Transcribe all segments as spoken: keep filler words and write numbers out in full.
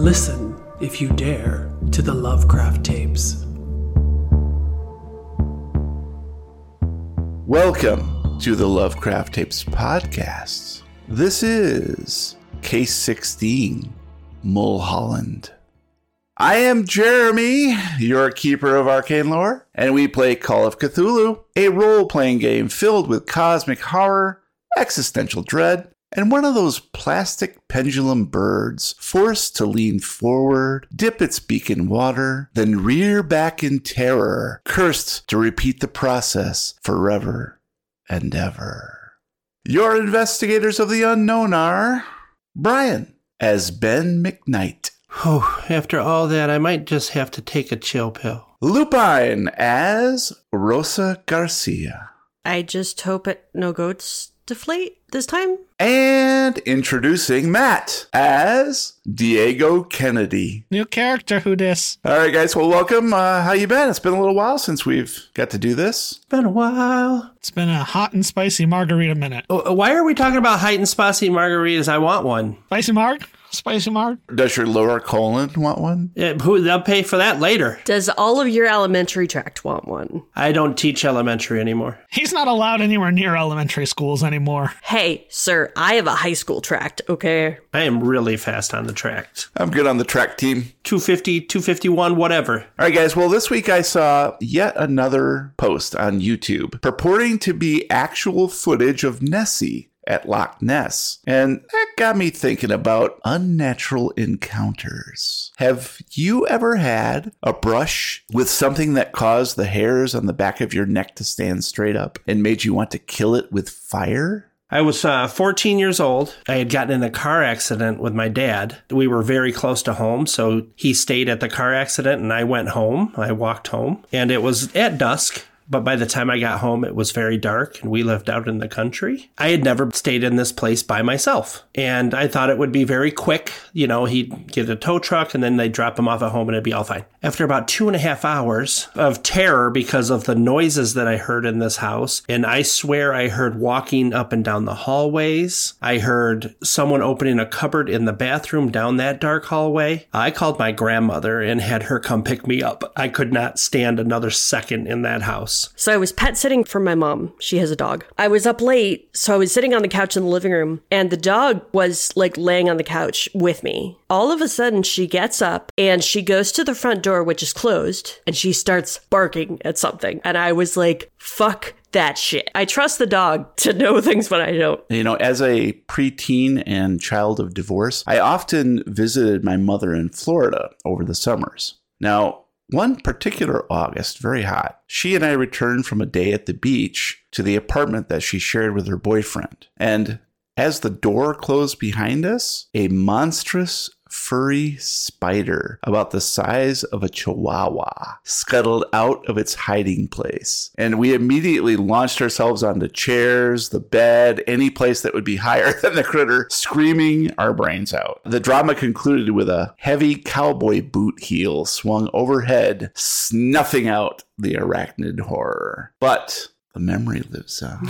Listen, if you dare, to the Lovecraft Tapes. Welcome to the Lovecraft Tapes podcast. This is Case sixteen, Mulholland. I am Jeremy, your keeper of arcane lore, and we play Call of Cthulhu, a role-playing game filled with cosmic horror, existential dread, and one of those plastic pendulum birds forced to lean forward, dip its beak in water, then rear back in terror, cursed to repeat the process forever and ever. Your investigators of the unknown are Brian as Ben McKnight. Oh, after all that, I might just have to take a chill pill. Lupine as Rosa Garcia. I just hope it no goats deflate this time. And introducing Matt as Diego Kennedy. New character, who dis? All right, guys. Well, welcome. Uh, how you been? It's been a little while since we've got to do this. It's been a while. It's been a hot and spicy margarita minute. Oh, why are we talking about hot and spicy margaritas? I want one. Spicy marg? Spicy marg? Does your lower colon want one? Yeah, who, they'll pay for that later. Does all of your elementary tract want one? I don't teach elementary anymore. He's not allowed anywhere near elementary schools anymore. Hey, sir, I have a high school tract, okay? I am really fast on the tract. I'm good on the tract team. two fifty, two fifty-one, whatever. All right, guys. Well, this week I saw yet another post on YouTube purporting to be actual footage of Nessie at Loch Ness. And that got me thinking about unnatural encounters. Have you ever had a brush with something that caused the hairs on the back of your neck to stand straight up and made you want to kill it with fire? I was uh, fourteen years old. I had gotten in a car accident with my dad. We were very close to home, so he stayed at the car accident and I went home. I walked home and it was at dusk. But by the time I got home, it was very dark and we lived out in the country. I had never stayed in this place by myself. And I thought it would be very quick. You know, he'd get a tow truck and then they'd drop him off at home and it'd be all fine. After about two and a half hours of terror because of the noises that I heard in this house. And I swear I heard walking up and down the hallways. I heard someone opening a cupboard in the bathroom down that dark hallway. I called my grandmother and had her come pick me up. I could not stand another second in that house. So I was pet sitting for my mom. She has a dog. I was up late, so I was sitting on the couch in the living room, and the dog was like laying on the couch with me. All of a sudden, she gets up and she goes to the front door, which is closed, and she starts barking at something. And I was like, fuck that shit. I trust the dog to know things when I don't. You know, as a preteen and child of divorce, I often visited my mother in Florida over the summers. Now, one particular August, very hot, she and I returned from a day at the beach to the apartment that she shared with her boyfriend. And as the door closed behind us, a monstrous furry spider about the size of a chihuahua scuttled out of its hiding place. And we immediately launched ourselves onto chairs, the bed, any place that would be higher than the critter, screaming our brains out. The drama concluded with a heavy cowboy boot heel swung overhead, snuffing out the arachnid horror. But the memory lives on.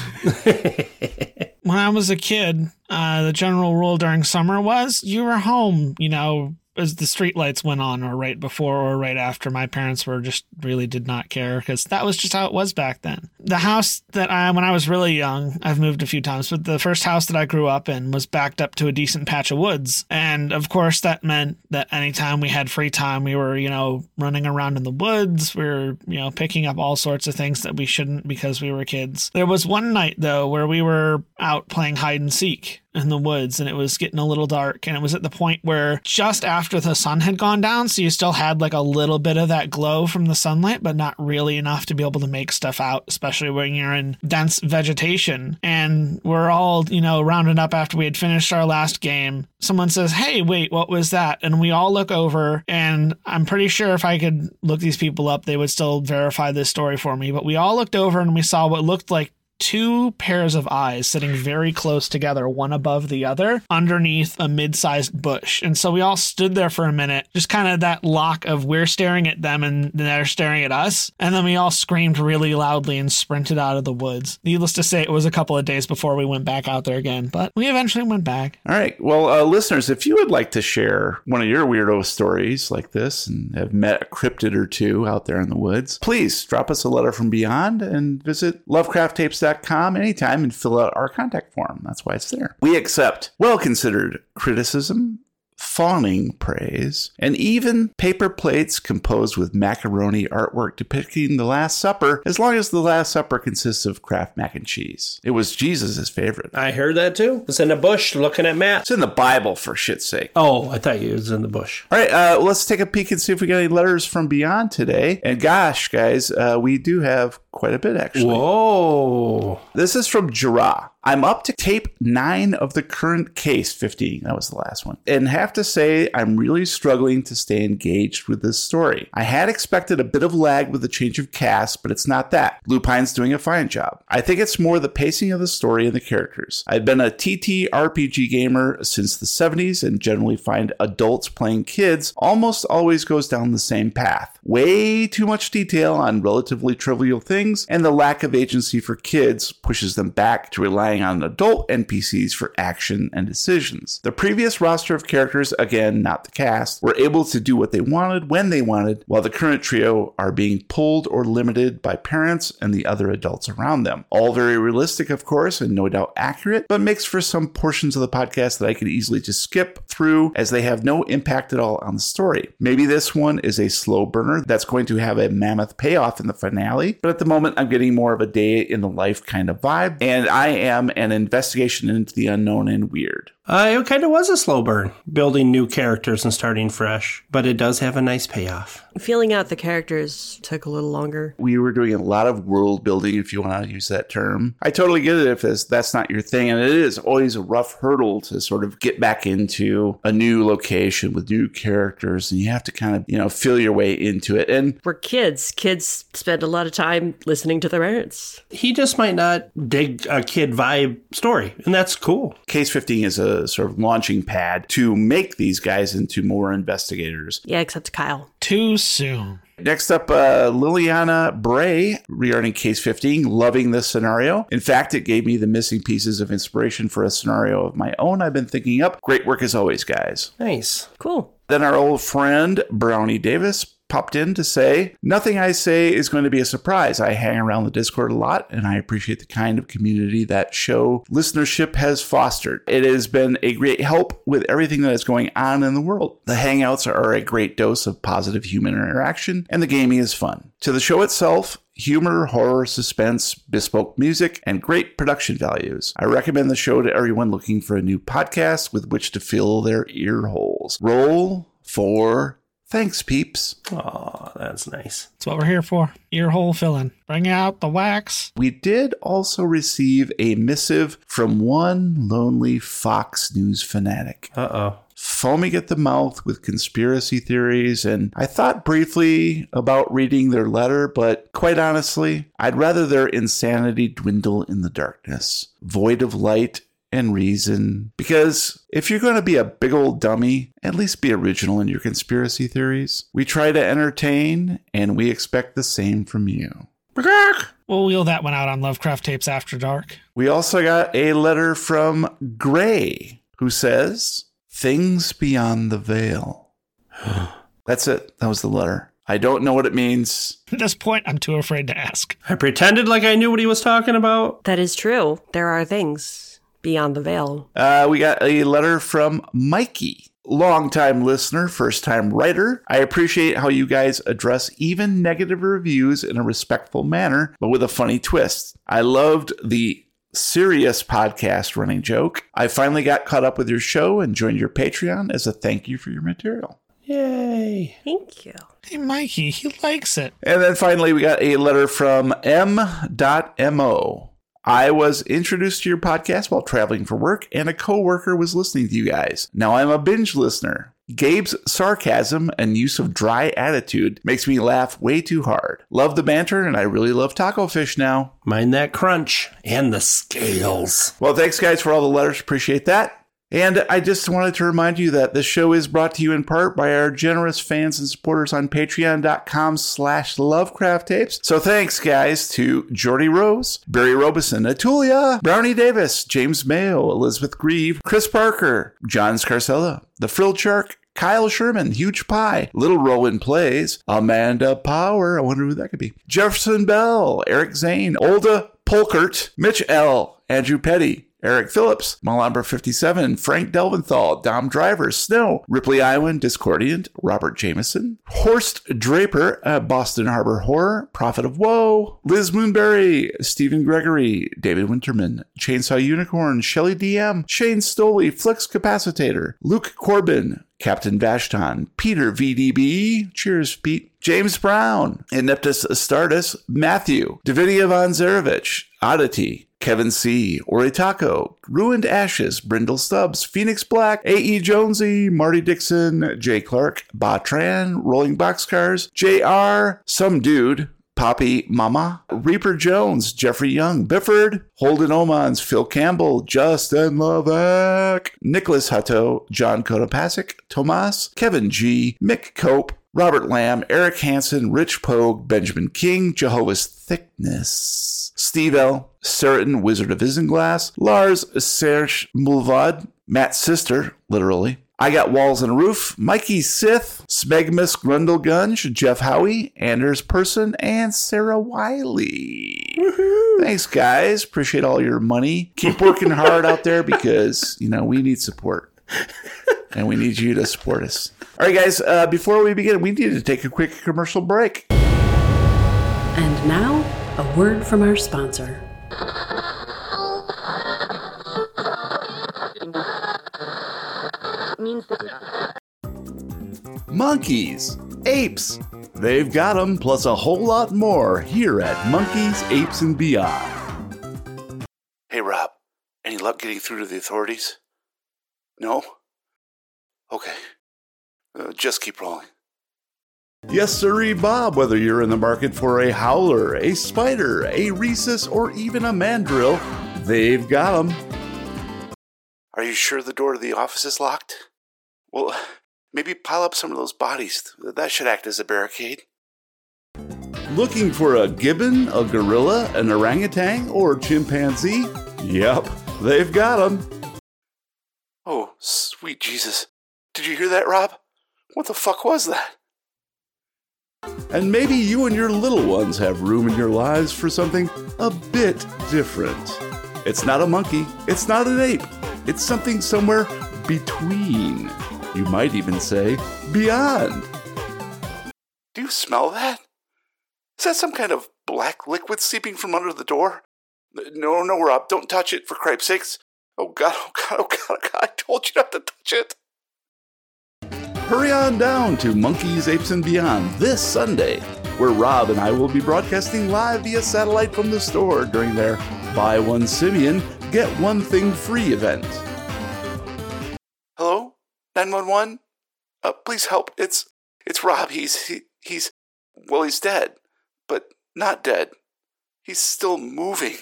When I was a kid, uh, the general rule during summer was you were home, you know, as the streetlights went on or right before or right after. My parents were just really did not care because that was just how it was back then. The house that I, when I was really young, I've moved a few times, but the first house that I grew up in was backed up to a decent patch of woods. And of course, that meant that anytime we had free time, we were, you know, running around in the woods. We were, you know, picking up all sorts of things that we shouldn't because we were kids. There was one night, though, where we were out playing hide and seek in the woods, and it was getting a little dark, and it was at the point where just after the sun had gone down, so you still had like a little bit of that glow from the sunlight, but not really enough to be able to make stuff out, especially when you're in dense vegetation. And we're all, you know, rounded up after we had finished our last game. Someone says, hey, wait, what was that? And we all look over, and I'm pretty sure if I could look these people up, they would still verify this story for me, but we all looked over and we saw what looked like two pairs of eyes sitting very close together, one above the other, underneath a mid-sized bush. And so we all stood there for a minute, just kind of that lock of we're staring at them and they're staring at us. And then we all screamed really loudly and sprinted out of the woods. Needless to say, it was a couple of days before we went back out there again, but we eventually went back. All right. Well, uh, listeners, if you would like to share one of your weirdo stories like this and have met a cryptid or two out there in the woods, please drop us a letter from beyond and visit lovecraft tapes dot com anytime and fill out our contact form. That's why it's there. We accept well-considered criticism, fawning praise, and even paper plates composed with macaroni artwork depicting the Last Supper, as long as the Last Supper consists of Kraft mac and cheese. It was Jesus' favorite. I heard that too. It's in the bush looking at Matt. It's in the Bible, for shit's sake. Oh, I thought you was in the bush. All right, uh, let's take a peek and see if we got any letters from beyond today. And gosh, guys, uh, we do have quite a bit, actually. Whoa. This is from Jirah. I'm up to tape nine of the current case, fifteen. That was the last one. And have to say, I'm really struggling to stay engaged with this story. I had expected a bit of lag with the change of cast, but it's not that. Lupine's doing a fine job. I think it's more the pacing of the story and the characters. I've been a T T R P G gamer since the seventies and generally find adults playing kids almost always goes down the same path. Way too much detail on relatively trivial things, and the lack of agency for kids pushes them back to relying on adult N P Cs for action and decisions. The previous roster of characters, again, not the cast, were able to do what they wanted when they wanted, while the current trio are being pulled or limited by parents and the other adults around them. All very realistic, of course, and no doubt accurate, but makes for some portions of the podcast that I could easily just skip through as they have no impact at all on the story. Maybe this one is a slow burner that's going to have a mammoth payoff in the finale, but at the moment I'm getting more of a day in the life kind of vibe, and I am an investigation into the unknown and weird. Uh, it kind of was a slow burn, building new characters and starting fresh, but it does have a nice payoff. Feeling out the characters took a little longer. We were doing a lot of world building, if you want to use that term. I totally get it if that's, that's not your thing, and it is always a rough hurdle to sort of get back into a new location with new characters, and you have to kind of, you know, feel your way into it. And for kids, kids spend a lot of time listening to their parents. He just might not dig a kid vibe story, and that's cool. Case fifteen is a sort of launching pad to make these guys into more investigators. Yeah, except Kyle. Too soon. Next up, uh, Liliana Bray, regarding Case fifteen, loving this scenario. In fact, it gave me the missing pieces of inspiration for a scenario of my own I've been thinking up. Great work as always, guys. Nice. Cool. Then our old friend, Brownie Davis, popped in to say, nothing I say is going to be a surprise. I hang around the Discord a lot, and I appreciate the kind of community that show listenership has fostered. It has been a great help with everything that is going on in the world. The hangouts are a great dose of positive human interaction, and the gaming is fun. To the show itself, humor, horror, suspense, bespoke music, and great production values. I recommend the show to everyone looking for a new podcast with which to fill their ear holes. Roll for thanks, peeps. Oh, that's nice. That's what we're here for. Ear hole filling. Bring out the wax. We did also receive a missive from one lonely Fox News fanatic. Uh-oh. Foaming at the mouth with conspiracy theories, and I thought briefly about reading their letter, but quite honestly, I'd rather their insanity dwindle in the darkness, void of light and reason. Because if you're going to be a big old dummy, at least be original in your conspiracy theories. We try to entertain, and we expect the same from you. We'll wheel that one out on Lovecraft Tapes After Dark. We also got a letter from Gray, who says, Things Beyond the Veil. That's it. That was the letter. I don't know what it means. At this point, I'm too afraid to ask. I pretended like I knew what he was talking about. That is true. There are things beyond the veil. Uh, we got a letter from Mikey. Long-time listener, first-time writer. I appreciate how you guys address even negative reviews in a respectful manner, but with a funny twist. I loved the serious podcast running joke. I finally got caught up with your show and joined your Patreon as a thank you for your material. Yay. Thank you. Hey, Mikey, he likes it. And then finally, we got a letter from M dot M O. I was introduced to your podcast while traveling for work, and a coworker was listening to you guys. Now I'm a binge listener. Gabe's sarcasm and use of dry attitude makes me laugh way too hard. Love the banter, and I really love taco fish now. Mind that crunch and the scales. Well, thanks, guys, for all the letters. Appreciate that. And I just wanted to remind you that this show is brought to you in part by our generous fans and supporters on patreon.com slash Lovecraft Tapes. So thanks, guys, to Jordy Rose, Barry Robeson, Atulia, Brownie Davis, James Mayo, Elizabeth Grieve, Chris Parker, John Scarcella, The Frilled Shark, Kyle Sherman, Huge Pie, Little Roland Plays, Amanda Power, I wonder who that could be, Jefferson Bell, Eric Zane, Olda Polkert, Mitch L., Andrew Petty, Eric Phillips, Malambra fifty-seven, Frank Delventhal, Dom Driver, Snow, Ripley Iwan, Discordiant, Robert Jameson, Horst Draper, uh, Boston Harbor Horror, Prophet of Woe, Liz Moonberry, Stephen Gregory, David Winterman, Chainsaw Unicorn, Shelley D M, Shane Stoley, Flex Capacitator, Luke Corbin, Captain Vashton, Peter V D B, cheers Pete, James Brown, Ineptus Astartes, Matthew, Davidia Von Zarevich, Oddity, Kevin C., Oritaco, Ruined Ashes, Brindle Stubbs, Phoenix Black, A E. Jonesy, Marty Dixon, Jay Clark, Batran, Rolling Boxcars, J R, Some Dude, Poppy Mama, Reaper Jones, Jeffrey Young, Bifford, Holden Omans, Phil Campbell, Justin Lovac, Nicholas Hutto, John Konopasik, Tomas, Kevin G., Mick Cope, Robert Lamb, Eric Hansen, Rich Pogue, Benjamin King, Jehovah's Thickness, Steve L., Certain Wizard of Isinglass, Lars Serge Mulvad, Matt's sister, literally, I Got Walls and a Roof, Mikey Sith, Smegmus Grundlegunge, Jeff Howie, Anders Person, and Sarah Wiley. Woohoo. Thanks, guys. Appreciate all your money. Keep working hard out there because, you know, we need support. And we need you to support us. All right, guys, uh, before we begin, we need to take a quick commercial break. And now, a word from our sponsor. Monkeys, apes, they've got them, plus a whole lot more here at Monkeys, Apes, and Beyond. Hey, Rob, any luck getting through to the authorities? No? Okay. Uh, just keep rolling. Yes, sirree, Bob. Whether you're in the market for a howler, a spider, a rhesus, or even a mandrill, they've got 'em. Are you sure the door to the office is locked? Well, maybe pile up some of those bodies. That should act as a barricade. Looking for a gibbon, a gorilla, an orangutan, or chimpanzee? Yep, they've got 'em. Oh, sweet Jesus. Did you hear that, Rob? What the fuck was that? And maybe you and your little ones have room in your lives for something a bit different. It's not a monkey. It's not an ape. It's something somewhere between. You might even say beyond. Do you smell that? Is that some kind of black liquid seeping from under the door? No, no, Rob, don't touch it, for cripe's sakes. Oh, God, oh, God, oh, God, oh, God, I told you not to touch it. Hurry on down to Monkeys, Apes, and Beyond this Sunday, where Rob and I will be broadcasting live via satellite from the store during their Buy One Simian, Get One Thing Free event. Hello? nine one one? Uh, please help. It's it's Rob. He's, he, he's, well, he's dead, but not dead. He's still moving.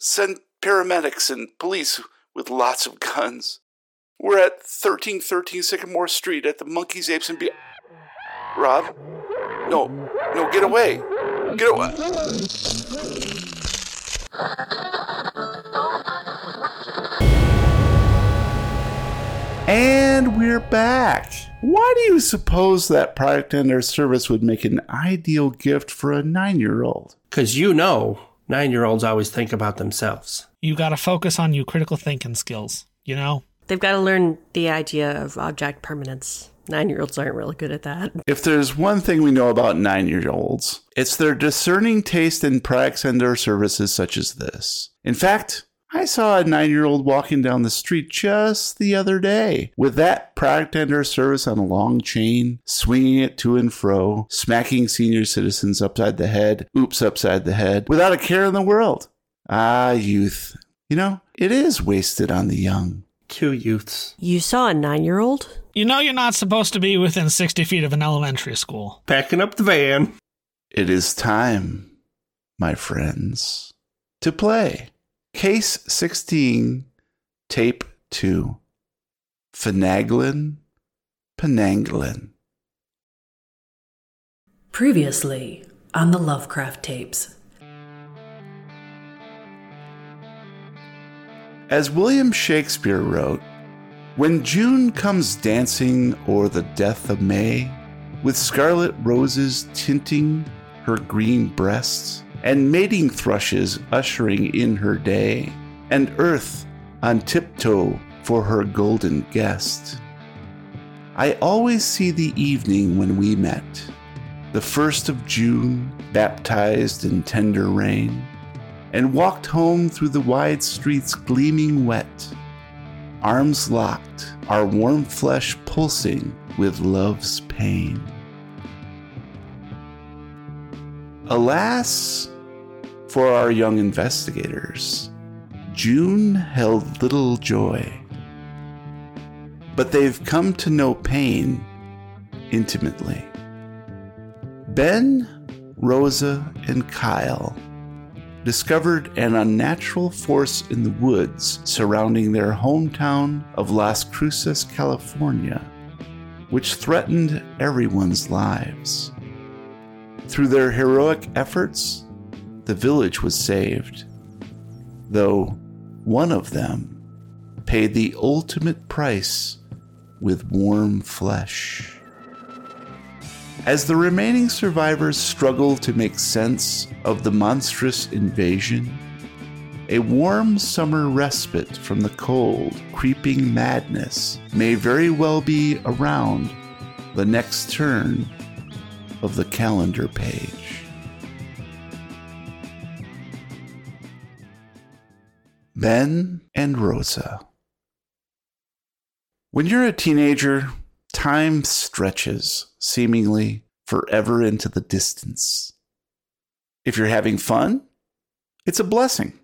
Send paramedics and police with lots of guns. We're at thirteen thirteen Sycamore Street at the Monkeys, Apes, and Beyond. Rob? No, no, get away. Get away. And we're back. Why do you suppose that product and their service would make an ideal gift for a nine-year-old? Because you know, nine-year-olds always think about themselves. You got to focus on your critical thinking skills, you know? They've got to learn the idea of object permanence. Nine-year-olds aren't really good at that. If there's one thing we know about nine-year-olds, it's their discerning taste in products and their services such as this. In fact, I saw a nine-year-old walking down the street just the other day with that product and their service on a long chain, swinging it to and fro, smacking senior citizens upside the head, oops, upside the head, without a care in the world. Ah, youth. You know, it is wasted on the young. Two youths. You saw a nine-year-old? You know you're not supposed to be within sixty feet of an elementary school. Packing up the van. It is time, my friends, to play Case sixteen, Tape two, Finaglan, Penanggalan. Previously on the Lovecraft Tapes. As William Shakespeare wrote, when June comes dancing o'er the death of May, with scarlet roses tinting her green breasts, and mating thrushes ushering in her day, and earth on tiptoe for her golden guest. I always see the evening when we met, the first of June, baptized in tender rain, and walked home through the wide streets gleaming wet, arms locked, our warm flesh pulsing with love's pain. Alas, for our young investigators, June held little joy, but they've come to know pain intimately. Ben, Rosa, and Kyle discovered an unnatural force in the woods surrounding their hometown of Las Cruces, California, which threatened everyone's lives. Through their heroic efforts, the village was saved, though one of them paid the ultimate price with warm flesh. As the remaining survivors struggle to make sense of the monstrous invasion, a warm summer respite from the cold, creeping madness may very well be around the next turn of the calendar page. Ben and Rosa. When you're a teenager, time stretches, seemingly forever into the distance. If you're having fun, it's a blessing.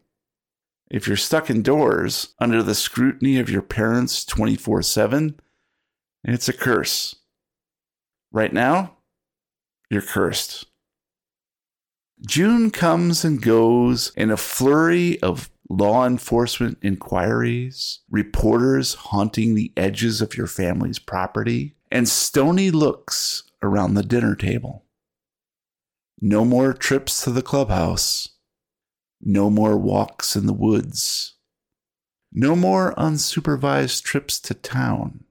If you're stuck indoors under the scrutiny of your parents twenty-four seven, it's a curse. Right now, you're cursed. June comes and goes in a flurry of law enforcement inquiries, reporters haunting the edges of your family's property, and stony looks around the dinner table. No more trips to the clubhouse. No more walks in the woods. No more unsupervised trips to town.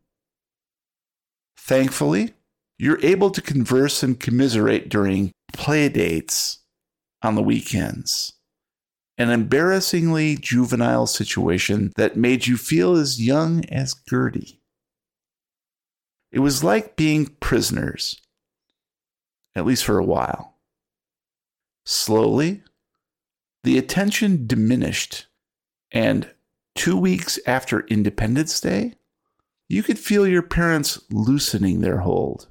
Thankfully, you're able to converse and commiserate during play dates on the weekends. An embarrassingly juvenile situation that made you feel as young as Gertie. It was like being prisoners, at least for a while. Slowly, the attention diminished, and two weeks after Independence Day, you could feel your parents loosening their hold.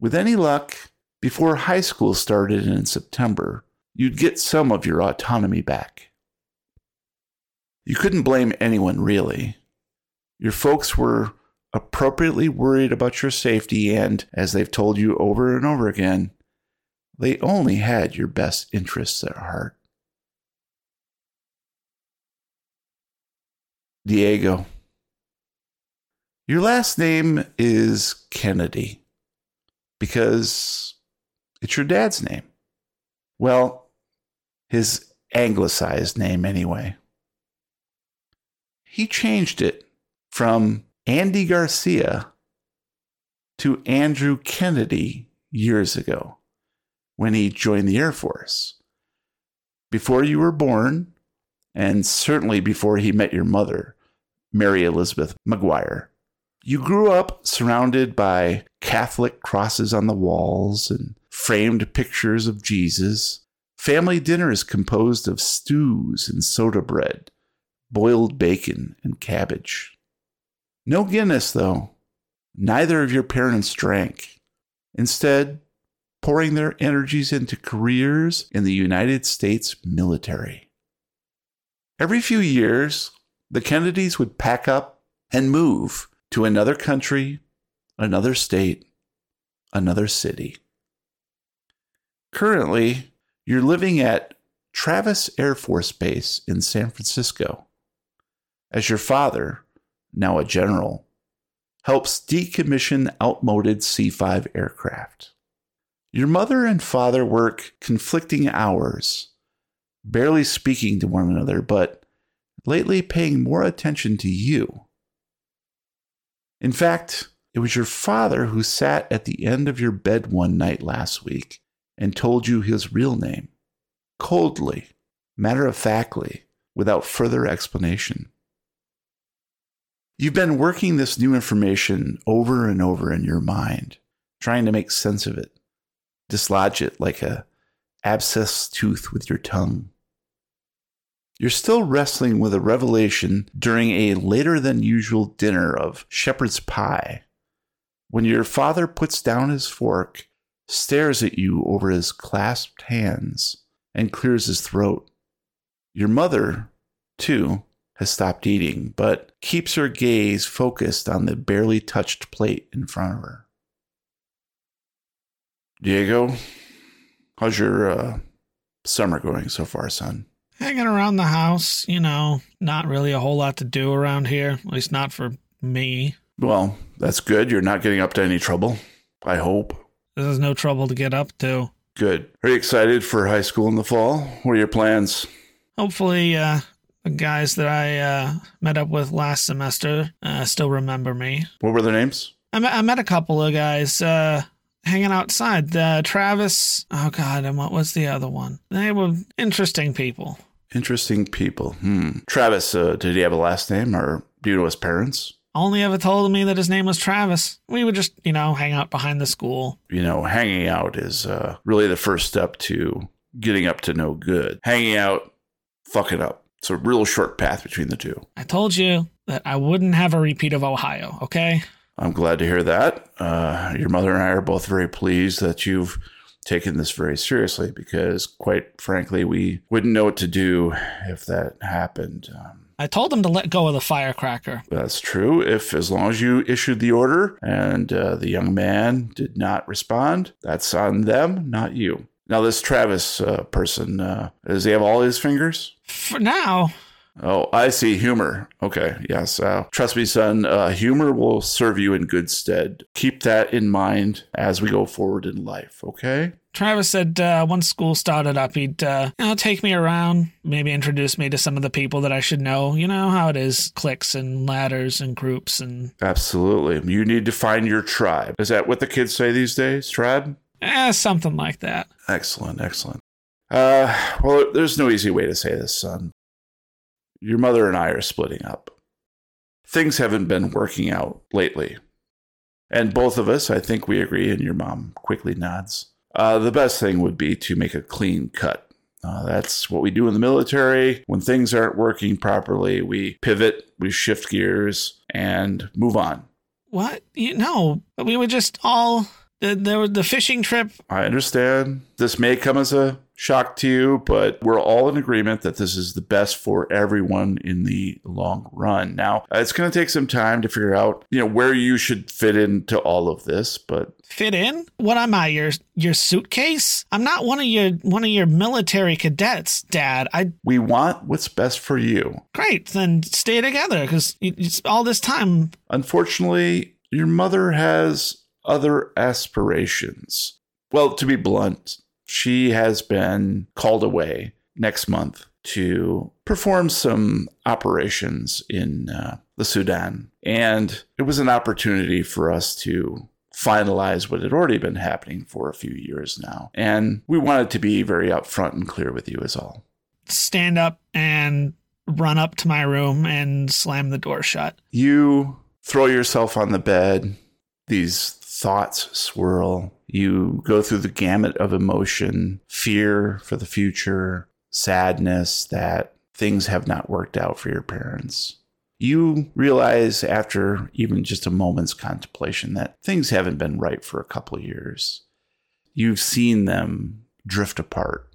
With any luck, before high school started in September, you'd get some of your autonomy back. You couldn't blame anyone, really. Your folks were appropriately worried about your safety and, as they've told you over and over again, they only had your best interests at heart. Diego. Your last name is Kennedy, because it's your dad's name. Well, his anglicized name, anyway. He changed it from Andy Garcia to Andrew Kennedy years ago when he joined the Air Force. Before you were born, and certainly before he met your mother, Mary Elizabeth McGuire, you grew up surrounded by Catholic crosses on the walls and framed pictures of Jesus. Family dinners composed of stews and soda bread, boiled bacon and cabbage. No Guinness, though. Neither of your parents drank. Instead, pouring their energies into careers in the United States military. Every few years, the Kennedys would pack up and move to another country, another state, another city. Currently, you're living at Travis Air Force Base in San Francisco, as your father, now a general, helps decommission outmoded C five aircraft. Your mother and father work conflicting hours, barely speaking to one another, but lately paying more attention to you. In fact, it was your father who sat at the end of your bed one night last week and told you his real name, coldly, matter-of-factly, without further explanation. You've been working this new information over and over in your mind, trying to make sense of it, dislodge it like a abscessed tooth with your tongue. You're still wrestling with a revelation during a later-than-usual dinner of shepherd's pie, when your father puts down his fork, stares at you over his clasped hands, and clears his throat. Your mother, too, has stopped eating, but keeps her gaze focused on the barely touched plate in front of her. Diego, how's your uh, summer going so far, son? Hanging around the house, you know, not really a whole lot to do around here, at least not for me. Well, that's good. You're not getting up to any trouble, I hope. There's no trouble to get up to. Good. Are you excited for high school in the fall? What are your plans? Hopefully, uh, the guys that I uh, met up with last semester uh, still remember me. What were their names? I met, I met a couple of guys uh, hanging outside. Uh, Travis, oh God, and what was the other one? They were interesting people. Interesting people. Hmm. Travis, uh, did he have a last name, or do you know his parents? Only ever told me that his name was Travis. We would just, you know, hang out behind the school. You know, hanging out is uh, really the first step to getting up to no good. Hanging out, fuck it up. It's a real short path between the two. I told you that I wouldn't have a repeat of Ohio, okay? I'm glad to hear that. Uh, your mother and I are both very pleased that you've taken this very seriously, because, quite frankly, we wouldn't know what to do if that happened. Um, I told him to let go of the firecracker. That's true. If as long as you issued the order and uh, the young man did not respond, that's on them, not you. Now, this Travis uh, person, uh, does he have all his fingers? For now. Oh, I see. Humor. Okay. Yes. Uh, trust me, son. Uh, humor will serve you in good stead. Keep that in mind as we go forward in life. Okay. Travis said uh, once school started up, he'd uh, you know, take me around, maybe introduce me to some of the people that I should know. You know how it is, cliques and ladders and groups and... Absolutely. You need to find your tribe. Is that what the kids say these days, tribe? Eh, something like that. Excellent, excellent. Uh, well, there's no easy way to say this, son. Your mother and I are splitting up. Things haven't been working out lately. And both of us, I think we agree, and your mom quickly nods. Uh, the best thing would be to make a clean cut. Uh, that's what we do in the military. When things aren't working properly, we pivot, we shift gears, and move on. What? You know, we were just all... There was the fishing trip. I understand. This may come as a shock to you, but we're all in agreement that this is the best for everyone in the long run. Now, it's going to take some time to figure out, you know, where you should fit into all of this, but fit in? What am I? Your your suitcase? I'm not one of your one of your military cadets, Dad. I We want what's best for you. Great. Then stay together, cuz it's all this time. Unfortunately, your mother has other aspirations. Well, to be blunt, she has been called away next month to perform some operations in uh, the Sudan. And it was an opportunity for us to finalize what had already been happening for a few years now. And we wanted to be very upfront and clear with you is all. Stand up and run up to my room and slam the door shut. You throw yourself on the bed. These thoughts swirl. You go through the gamut of emotion, fear for the future, sadness that things have not worked out for your parents. You realize after even just a moment's contemplation that things haven't been right for a couple of years. You've seen them drift apart.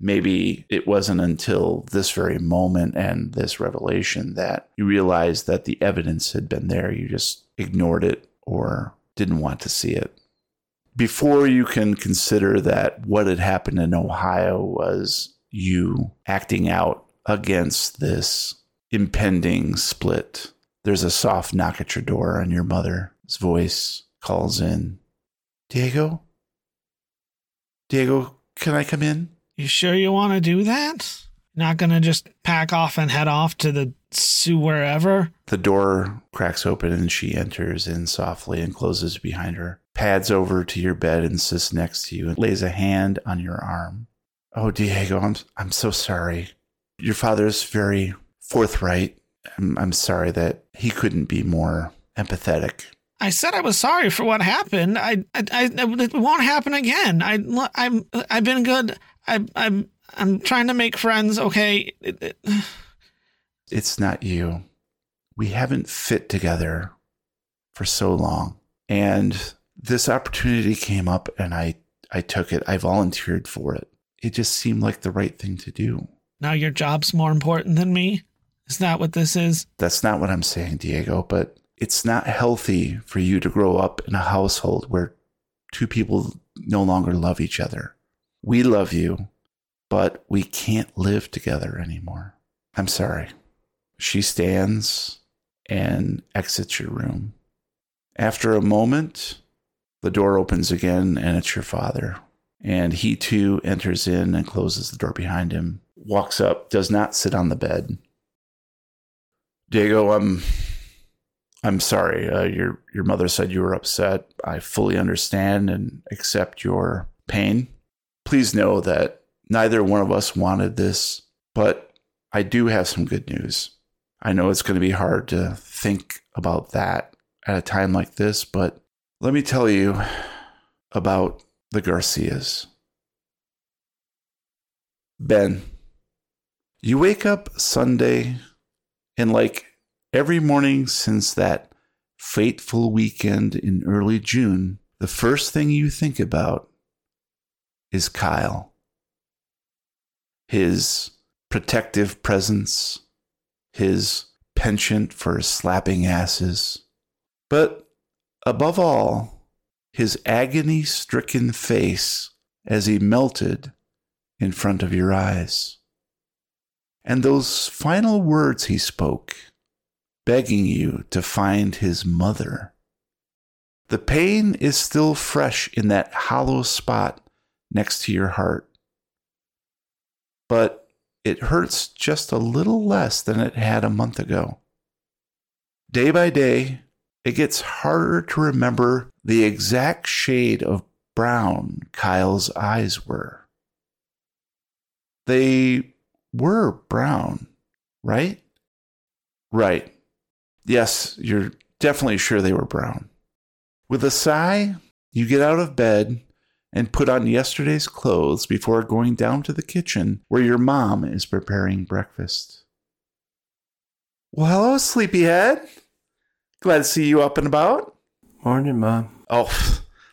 maybe it wasn't until this very moment and this revelation that you realized that the evidence had been there. You just ignored it or didn't want to see it. Before you can consider that what had happened in Ohio was you acting out against this impending split, there's a soft knock at your door and your mother's voice calls in. Diego? Diego, can I come in? You sure you want to do that? Not going to just pack off and head off to the Sue wherever? The door cracks open and she enters in softly and closes behind her. Pads over to your bed and sits next to you and lays a hand on your arm. Oh, Diego, I'm, I'm so sorry. Your father's very forthright. I'm, I'm sorry that he couldn't be more empathetic. I said I was sorry for what happened. I, I, I it won't happen again. I, I'm, I've been good. I, I'm, I'm trying to make friends. Okay. It, it. It's not you. We haven't fit together for so long. And this opportunity came up and I, I took it. I volunteered for it. It just seemed like the right thing to do. Now your job's more important than me? Is that what this is? That's not what I'm saying, Diego, but it's not healthy for you to grow up in a household where two people no longer love each other. We love you, but we can't live together anymore. I'm sorry. She stands and exits your room. After a moment, the door opens again, and it's your father. And he, too, enters in and closes the door behind him, walks up, does not sit on the bed. Diego, I'm, I'm sorry. Uh, your your mother said you were upset. I fully understand and accept your pain. Please know that neither one of us wanted this, but I do have some good news. I know it's going to be hard to think about that at a time like this, but let me tell you about the Garcias. Ben, you wake up Sunday, and like every morning since that fateful weekend in early June, the first thing you think about is Kyle. His protective presence, his penchant for slapping asses, but above all, his agony-stricken face as he melted in front of your eyes. And those final words he spoke, begging you to find his mother. The pain is still fresh in that hollow spot next to your heart. But it hurts just a little less than it had a month ago. Day by day, it gets harder to remember the exact shade of brown Kyle's eyes were. They were brown, right? Right. Yes, you're definitely sure they were brown. With a sigh, you get out of bed and put on yesterday's clothes before going down to the kitchen where your mom is preparing breakfast. Well, hello, sleepyhead. Glad to see you up and about. Morning, Mom. Oh,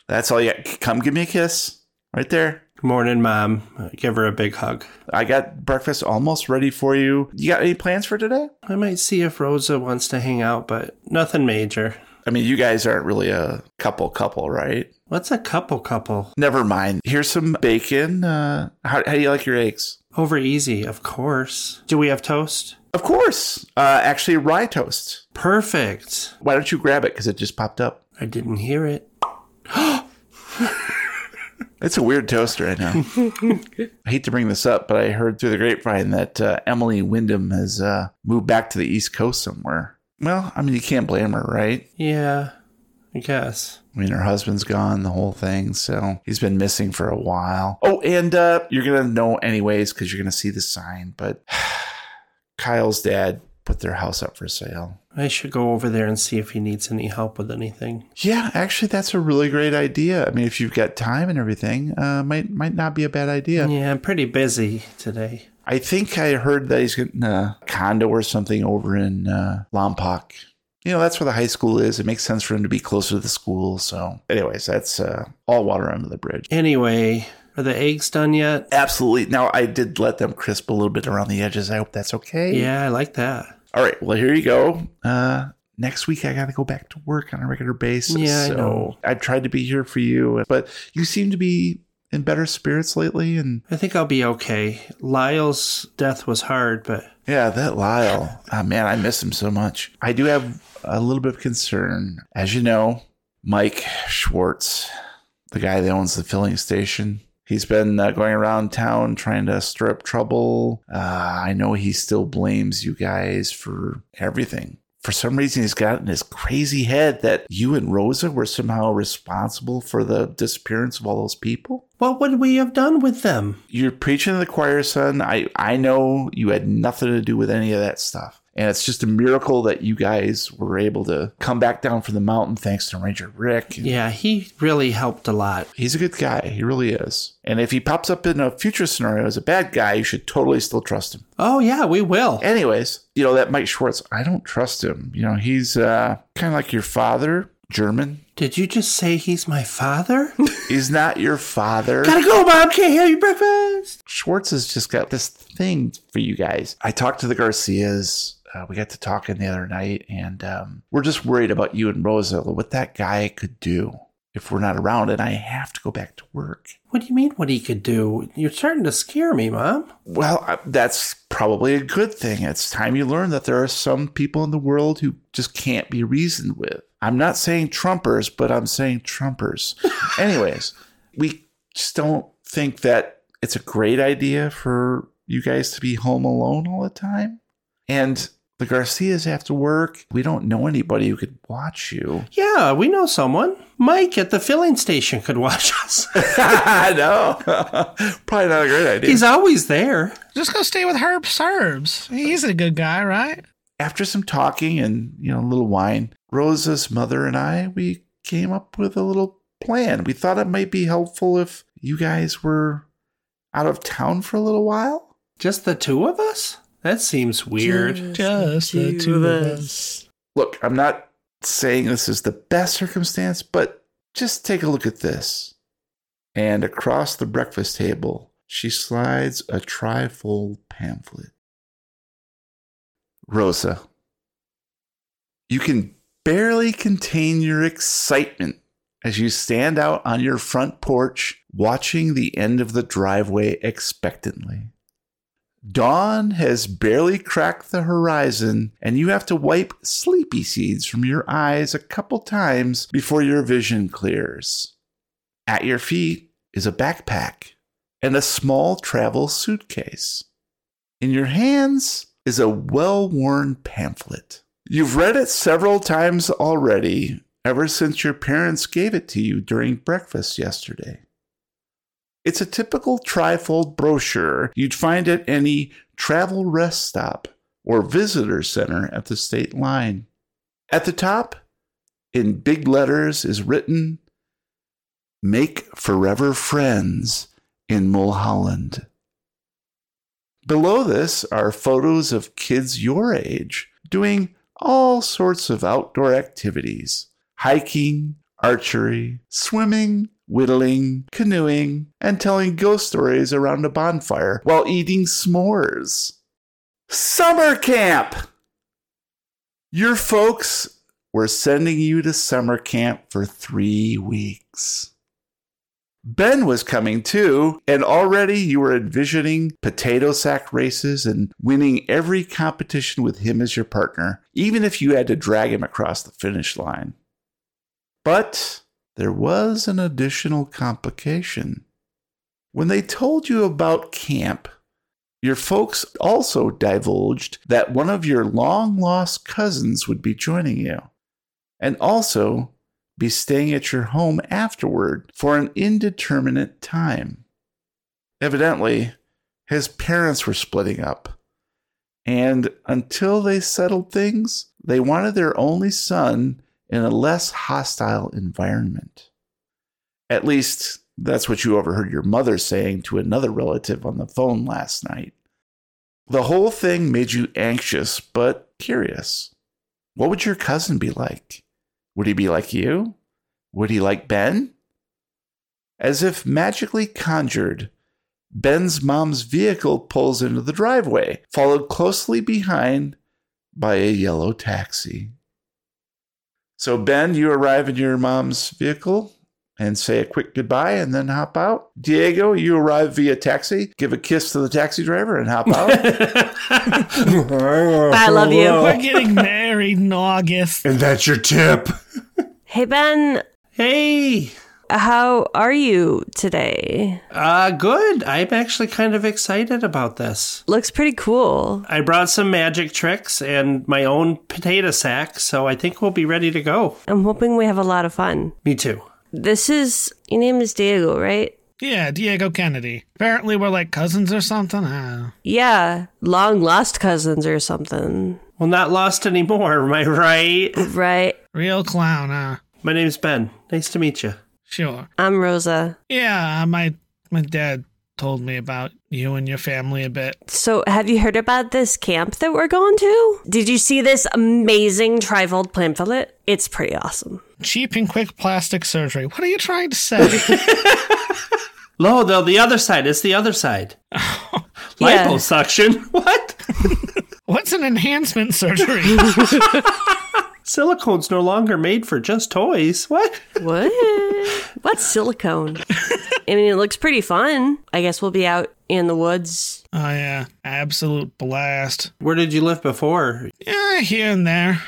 that's all you got. Come give me a kiss. Right there. Morning, Mom. Give her a big hug. I got breakfast almost ready for you. You got any plans for today? I might see if Rosa wants to hang out, but nothing major. I mean, you guys aren't really a couple couple, right? What's a couple couple? Never mind. Here's some bacon. Uh, how, how do you like your eggs? Over easy, of course. Do we have toast? Of course. Uh, actually, rye toast. Perfect. Why don't you grab it? Because it just popped up. I didn't hear it. It's a weird toast right now. I hate to bring this up, but I heard through the grapevine that uh, Emily Wyndham has uh, moved back to the East Coast somewhere. Well, I mean, you can't blame her, right? Yeah, I guess. I mean, her husband's gone, the whole thing, so he's been missing for a while. Oh, and uh, you're going to know anyways because you're going to see the sign, but... Kyle's dad put their house up for sale. I should go over there and see if he needs any help with anything. Yeah, actually, that's a really great idea. I mean, if you've got time and everything, uh, might might not be a bad idea. Yeah, I'm pretty busy today. I think I heard that he's getting a condo or something over in uh, Lompoc. You know, that's where the high school is. It makes sense for him to be closer to the school. So anyways, that's uh, all water under the bridge. Anyway, Are the eggs done yet? Absolutely. Now, I did let them crisp a little bit around the edges. I hope that's okay. Yeah, I like that. All right. Well, here you go. Uh, next week, I got to go back to work on a regular basis. Yeah, so I know. I tried to be here for you, but you seem to be in better spirits lately. And I think I'll be okay. Lyle's death was hard, but... Yeah, that Lyle. Oh, man, I miss him so much. I do have a little bit of concern. As you know, Mike Schwartz, the guy that owns the filling station... He's been uh, going around town trying to stir up trouble. Uh, I know he still blames you guys for everything. For some reason, he's got in his crazy head that you and Rosa were somehow responsible for the disappearance of all those people. What would we have done with them? You're preaching to the choir, son. I, I know you had nothing to do with any of that stuff. And it's just a miracle that you guys were able to come back down from the mountain thanks to Ranger Rick. Yeah, he really helped a lot. He's a good guy. He really is. And if he pops up in a future scenario as a bad guy, you should totally still trust him. Oh, yeah, we will. Anyways, you know, that Mike Schwartz, I don't trust him. You know, he's uh, kind of like your father, German. Did you just say he's my father? He's not your father. Gotta go, Mom. Can't have your breakfast. Schwartz has just got this thing for you guys. I talked to the Garcias. Uh, we got to talking the other night, and um, we're just worried about you and Rosa, what that guy could do if we're not around, and I have to go back to work. What do you mean what he could do? You're starting to scare me, Mom. Well, I, that's probably a good thing. It's time you learn that there are some people in the world who just can't be reasoned with. I'm not saying Trumpers, but I'm saying Trumpers. Anyways, we just don't think that it's a great idea for you guys to be home alone all the time. And... the Garcias have to work. We don't know anybody who could watch you. Yeah, we know someone. Mike at the filling station could watch us. I know. Probably not a great idea. He's always there. Just go stay with Herb Serbs. He's a good guy, right? After some talking and, you know, a little wine, Rosa's mother and I, we came up with a little plan. We thought it might be helpful if you guys were out of town for a little while. Just the two of us? That seems weird. Just the two of us. Look, I'm not saying this is the best circumstance, but just take a look at this. And across the breakfast table, she slides a trifold pamphlet. Rosa, you can barely contain your excitement as you stand out on your front porch, watching the end of the driveway expectantly. Dawn has barely cracked the horizon, and you have to wipe sleepy seeds from your eyes a couple times before your vision clears. At your feet is a backpack and a small travel suitcase. In your hands is a well-worn pamphlet. You've read it several times already, ever since your parents gave it to you during breakfast yesterday. It's a typical trifold brochure you'd find at any travel rest stop or visitor center at the state line. At the top, in big letters, is written, "Make Forever Friends in Mulholland." Below this are photos of kids your age doing all sorts of outdoor activities, hiking, archery, swimming, whittling, canoeing, and telling ghost stories around a bonfire while eating s'mores. Summer camp! Your folks were sending you to summer camp for three weeks. Ben was coming too, and already you were envisioning potato sack races and winning every competition with him as your partner, even if you had to drag him across the finish line. But there was an additional complication. When they told you about camp, your folks also divulged that one of your long-lost cousins would be joining you, and also be staying at your home afterward for an indeterminate time. Evidently, his parents were splitting up, and until they settled things, they wanted their only son in a less hostile environment. At least, that's what you overheard your mother saying to another relative on the phone last night. The whole thing made you anxious, but curious. What would your cousin be like? Would he be like you? Would he like Ben? As if magically conjured, Ben's mom's vehicle pulls into the driveway, followed closely behind by a yellow taxi. So, Ben, you arrive in your mom's vehicle and say a quick goodbye and then hop out. Diego, you arrive via taxi, give a kiss to the taxi driver and hop out. I love you. We're getting married in August. And that's your tip. Hey, Ben. Hey. How are you today? Uh, good. I'm actually kind of excited about this. Looks pretty cool. I brought some magic tricks and my own potato sack, so I think we'll be ready to go. I'm hoping we have a lot of fun. Me too. This is, your name is Diego, right? Yeah, Diego Kennedy. Apparently we're like cousins or something. I yeah, long lost cousins or something. Well, not lost anymore, am I right? Right. Real clown, huh? My name's Ben. Nice to meet you. Sure. I'm Rosa. Yeah, my my dad told me about you and your family a bit. So have you heard about this camp that we're going to? Did you see this amazing trifold pamphlet? It's pretty awesome. Cheap and quick plastic surgery. What are you trying to say? No, though, the other side. It's the other side. Oh, yeah. Liposuction. What? What's an enhancement surgery? Silicone's no longer made for just toys. What? What? What's silicone? I mean, it looks pretty fun. I guess we'll be out in the woods. Oh, yeah. Absolute blast. Where did you live before? Yeah, here and there.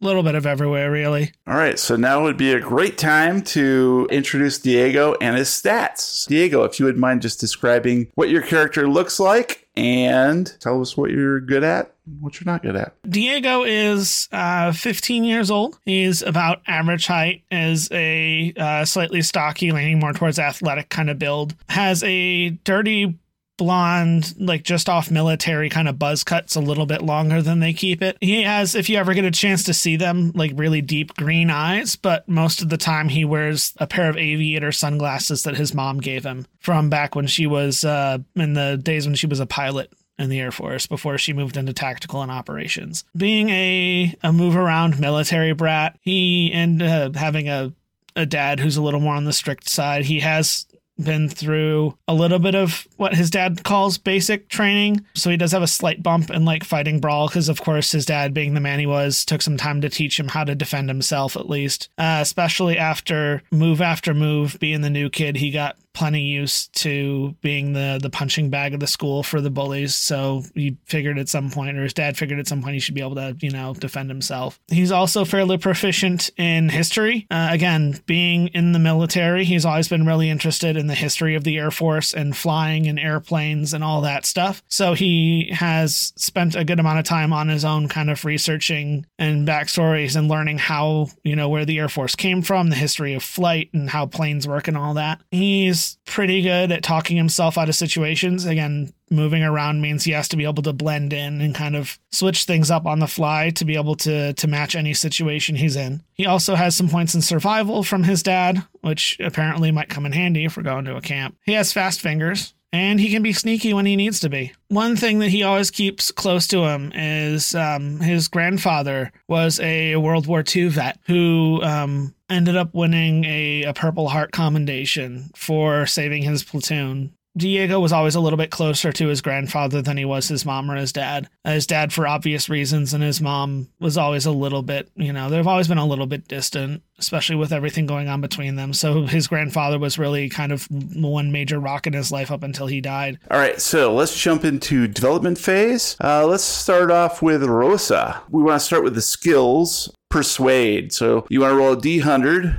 A little bit of everywhere, really. All right. So now would be a great time to introduce Diego and his stats. Diego, if you would mind just describing what your character looks like and tell us what you're good at. What you're not good at. Diego is uh, fifteen years old. He's about average height, is a uh, slightly stocky, leaning more towards athletic kind of build. Has a dirty blonde, like just off military kind of buzz cuts, a little bit longer than they keep it. He has, if you ever get a chance to see them, like really deep green eyes, but most of the time he wears a pair of aviator sunglasses that his mom gave him from back when she was uh, in the days when she was a pilot in the Air Force before she moved into tactical and operations. Being a, a move around military brat, he and uh, having a, a dad who's a little more on the strict side, he has been through a little bit of what his dad calls basic training. So he does have a slight bump in like fighting brawl because, of course, his dad, being the man he was, took some time to teach him how to defend himself, at least, uh, especially after move after move. Being the new kid, he got plenty used to being the, the punching bag of the school for the bullies. So he figured at some point, or his dad figured at some point, he should be able to, you know, defend himself. He's also fairly proficient in history. Uh, again, being in the military, he's always been really interested in the history of the Air Force and flying and airplanes and all that stuff. So he has spent a good amount of time on his own kind of researching and backstories and learning how, you know, where the Air Force came from, the history of flight and how planes work and all that. He's pretty good at talking himself out of situations. Again, moving around means he has to be able to blend in and kind of switch things up on the fly to be able to to match any situation he's in. He also has some points in survival from his dad, which apparently might come in handy if we're going to a camp. He has fast fingers. And he can be sneaky when he needs to be. One thing that he always keeps close to him is um, his grandfather was a World War Two vet who um, ended up winning a, a Purple Heart commendation for saving his platoon. Diego was always a little bit closer to his grandfather than he was his mom or his dad. His dad for obvious reasons, and his mom was always a little bit, you know, they've always been a little bit distant, especially with everything going on between them. So his grandfather was really kind of one major rock in his life up until he died. All right, so let's jump into development phase. Uh, let's start off with Rosa. We want to start with the skills, persuade. So you want to roll a D one hundred.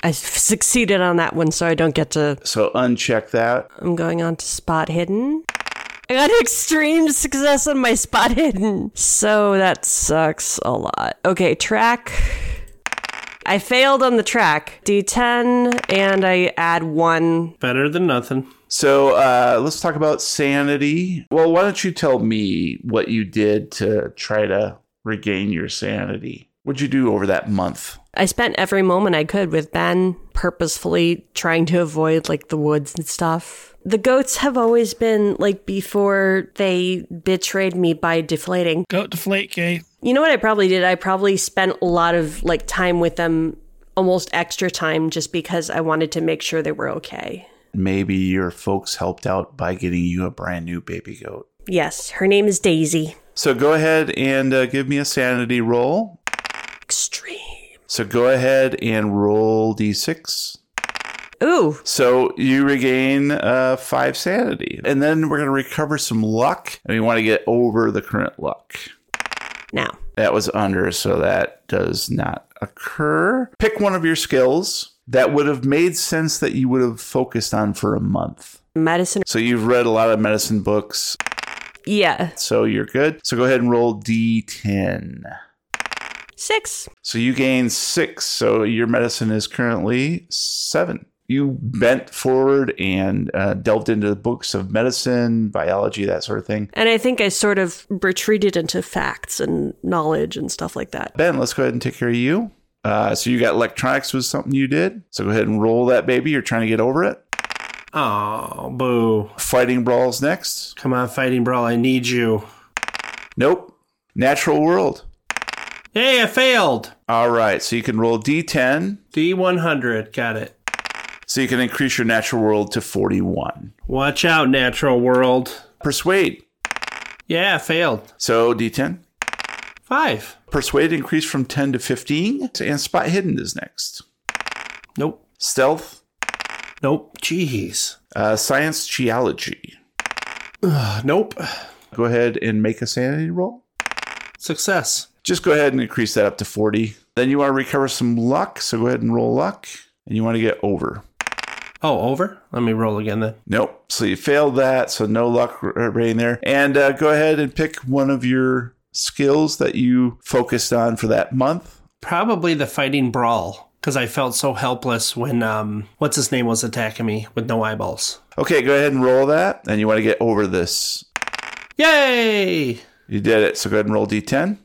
I succeeded on that one, so I don't get to... So uncheck that. I'm going on to spot hidden. I got extreme success on my spot hidden. So that sucks a lot. Okay, track. I failed on the track. D ten, and I add one. Better than nothing. So uh, let's talk about sanity. Well, why don't you tell me what you did to try to regain your sanity? What'd you do over that month? I spent every moment I could with Ben, purposefully trying to avoid like the woods and stuff. The goats have always been like before they betrayed me by deflating. Goat deflate gate. You know what I probably did? I probably spent a lot of like time with them almost extra time just because I wanted to make sure they were okay. Maybe your folks helped out by getting you a brand new baby goat. Yes, her name is Daisy. So go ahead and uh, give me a sanity roll. Extreme. So go ahead and roll d six. Ooh. So you regain uh, five sanity. And then we're going to recover some luck. And we want to get over the current luck. Now. That was under, so that does not occur. Pick one of your skills that would have made sense that you would have focused on for a month. Medicine. So you've read a lot of medicine books. Yeah. So you're good. So go ahead and roll d ten. Six. So you gain six. So your medicine is currently seven. You bent forward and uh, delved into the books of medicine, biology, that sort of thing. And I think I sort of retreated into facts and knowledge and stuff like that. Ben, let's go ahead and take care of you. Uh, so you got electronics was something you did. So go ahead and roll that baby. You're trying to get over it. Oh, boo. Fighting Brawl's next. Come on, Fighting Brawl. I need you. Nope. Natural World. Hey, I failed. All right. So you can roll d ten. d one hundred. Got it. So you can increase your Natural World to forty-one. Watch out, Natural World. Persuade. Yeah, I failed. So d ten. Five. Persuade increased from ten to fifteen. And Spot Hidden is next. Nope. Stealth. Nope. Jeez. Uh, science Geology. Ugh, nope. Go ahead and make a sanity roll. Success. Just go ahead and increase that up to forty. Then you want to recover some luck. So go ahead and roll luck. And you want to get over. Oh, over? Let me roll again then. Nope. So you failed that. So no luck rating there. And uh, go ahead and pick one of your skills that you focused on for that month. Probably the Fighting Brawl. Because I felt so helpless when, um, what's his name was attacking me with no eyeballs. Okay, go ahead and roll that. And you want to get over this. Yay! You did it. So go ahead and roll d ten.